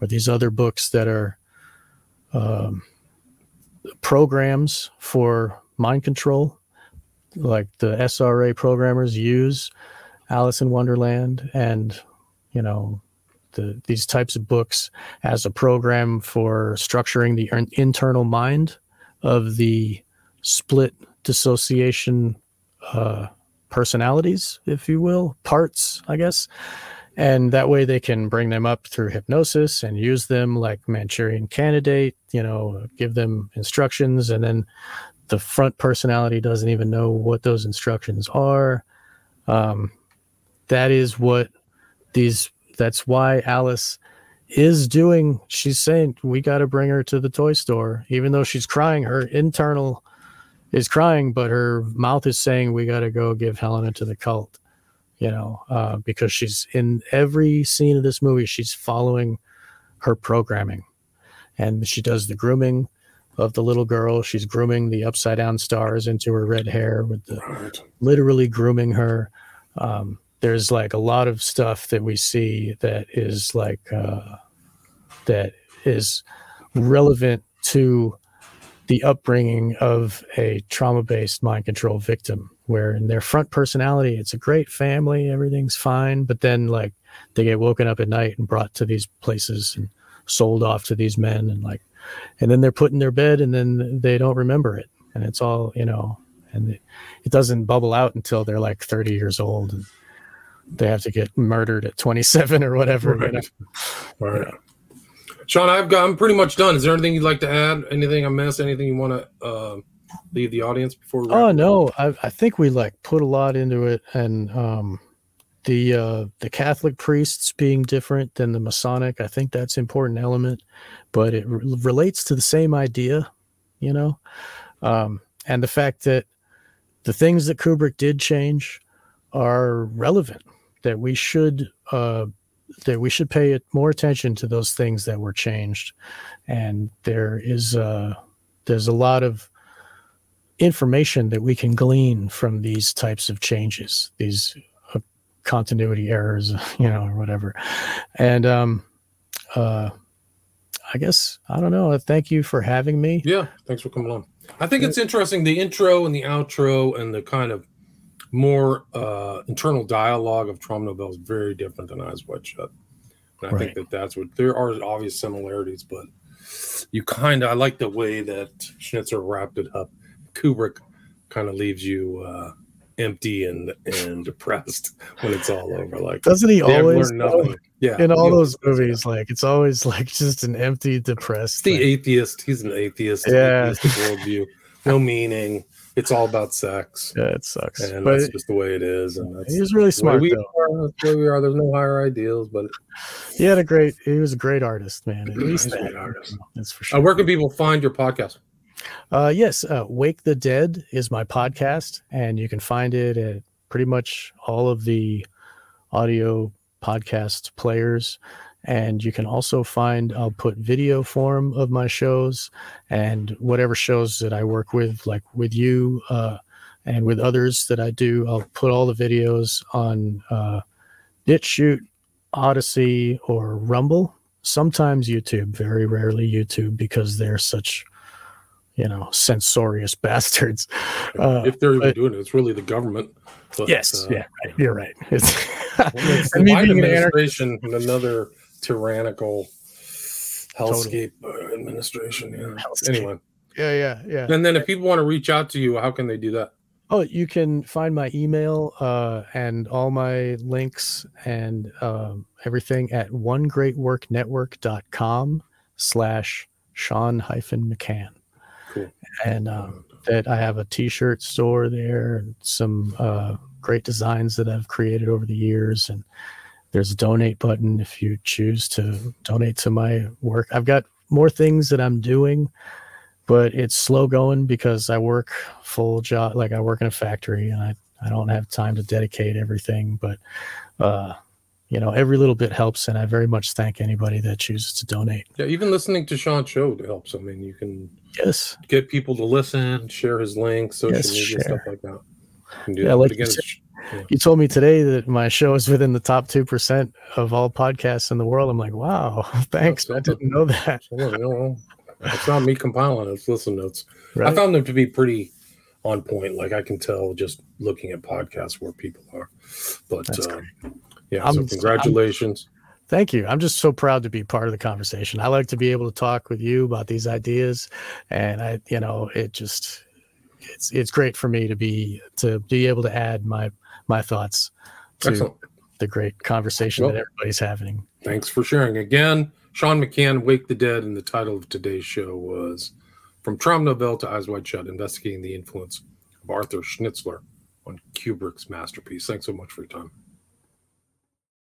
or these other books that are... programs for mind control, like the SRA programmers use Alice in Wonderland and, you know, these types of books as a program for structuring the internal mind of the split dissociation personalities, if you will, parts, I guess. And that way they can bring them up through hypnosis and use them like Manchurian Candidate, you know, give them instructions. And then the front personality doesn't even know what those instructions are. That is what that's why Alice is doing. She's saying, we got to bring her to the toy store, even though she's crying. Her internal is crying, but her mouth is saying, we got to go give Helena to the cult. You know, because she's in every scene of this movie, she's following her programming, and she does the grooming of the little girl. She's grooming the upside down stars into her red hair with literally grooming her. There's like a lot of stuff that we see that is that is relevant to the upbringing of a trauma-based mind control victim, where in their front personality, it's a great family, everything's fine. But then they get woken up at night and brought to these places and sold off to these men. And and then they're put in their bed, and then they don't remember it. And it's all, you know, and it doesn't bubble out until they're 30 years old. And they have to get murdered at 27 or whatever. Right. You know? Right. Sean, I'm pretty much done. Is there anything you'd like to add? Anything I missed? Anything you want to leave the audience before? Oh no, I think we put a lot into it, and the Catholic priests being different than the Masonic. I think that's an important element, but it relates to the same idea, you know, and the fact that the things that Kubrick did change are relevant. That we should that we should pay more attention to those things that were changed. And there is there's a lot of information that we can glean from these types of changes, these continuity errors, you know, or whatever. And I guess, I don't know. Thank you for having me. Yeah, thanks for coming on. I think it's interesting, the intro and the outro and the kind of more internal dialogue of Traumnovelle is very different than Eyes Wide Shut. And I think that that's what, there are obvious similarities, but you kind of, I like the way that Schnitzler wrapped it up. Kubrick kind of leaves you empty and depressed when it's all over. Like, doesn't he always? Yeah, in all those movies, like it's always like just an empty, depressed. The atheist. He's an atheist. Yeah, worldview, no meaning. It's all about sex. Yeah, it sucks, and but that's just the way it is. And that's, he's really smart. That's where we are. There's no higher ideals, but he had a great. He was a great artist, man. At least a great artist. That's for sure. Where can people find your podcast? Yes, Wake the Dead is my podcast, and you can find it at pretty much all of the audio podcast players. And you can also find, I'll put video form of my shows and whatever shows that I work with, like with you and with others that I do. I'll put all the videos on BitChute, Odyssey, or Rumble. Sometimes YouTube, very rarely YouTube, because they're such... you know, censorious bastards. If they're even doing it, it's really the government. But, yes, yeah, right. You're right. It's the Biden administration and another tyrannical hellscape administration. Yeah. Hellscape. Anyway. Yeah. And then if people want to reach out to you, how can they do that? Oh, you can find my email and all my links and everything at onegreatworknetwork.com/Sean-McCann. Cool. And that I have a t-shirt store there and some great designs that I've created over the years, and there's a donate button if you choose to donate to my work. I've got more things that I'm doing, but it's slow going because I work full job, like I work in a factory, and I don't have time to dedicate everything, but you know, every little bit helps, and I very much thank anybody that chooses to donate. Yeah, even listening to Sean's show helps. I mean, you can get people to listen, share his links, social media, stuff like that. Yeah, like you said, you told me today that my show is within the top 2% of all podcasts in the world. I'm like, wow, thanks. I didn't know that. It's not me compiling, it's listen notes. Right? I found them to be pretty on point. Like I can tell just looking at podcasts where people are. But that's great. Yeah, so congratulations. Thank you. I'm just so proud to be part of the conversation. I like to be able to talk with you about these ideas, and I, you know, it just it's great for me to be able to add my thoughts to the great conversation that everybody's having. Thanks for sharing. Again, Sean McCann, Wake the Dead, and the title of today's show was From Traumnovelle to Eyes Wide Shut, Investigating the Influence of Arthur Schnitzler on Kubrick's Masterpiece. Thanks so much for your time.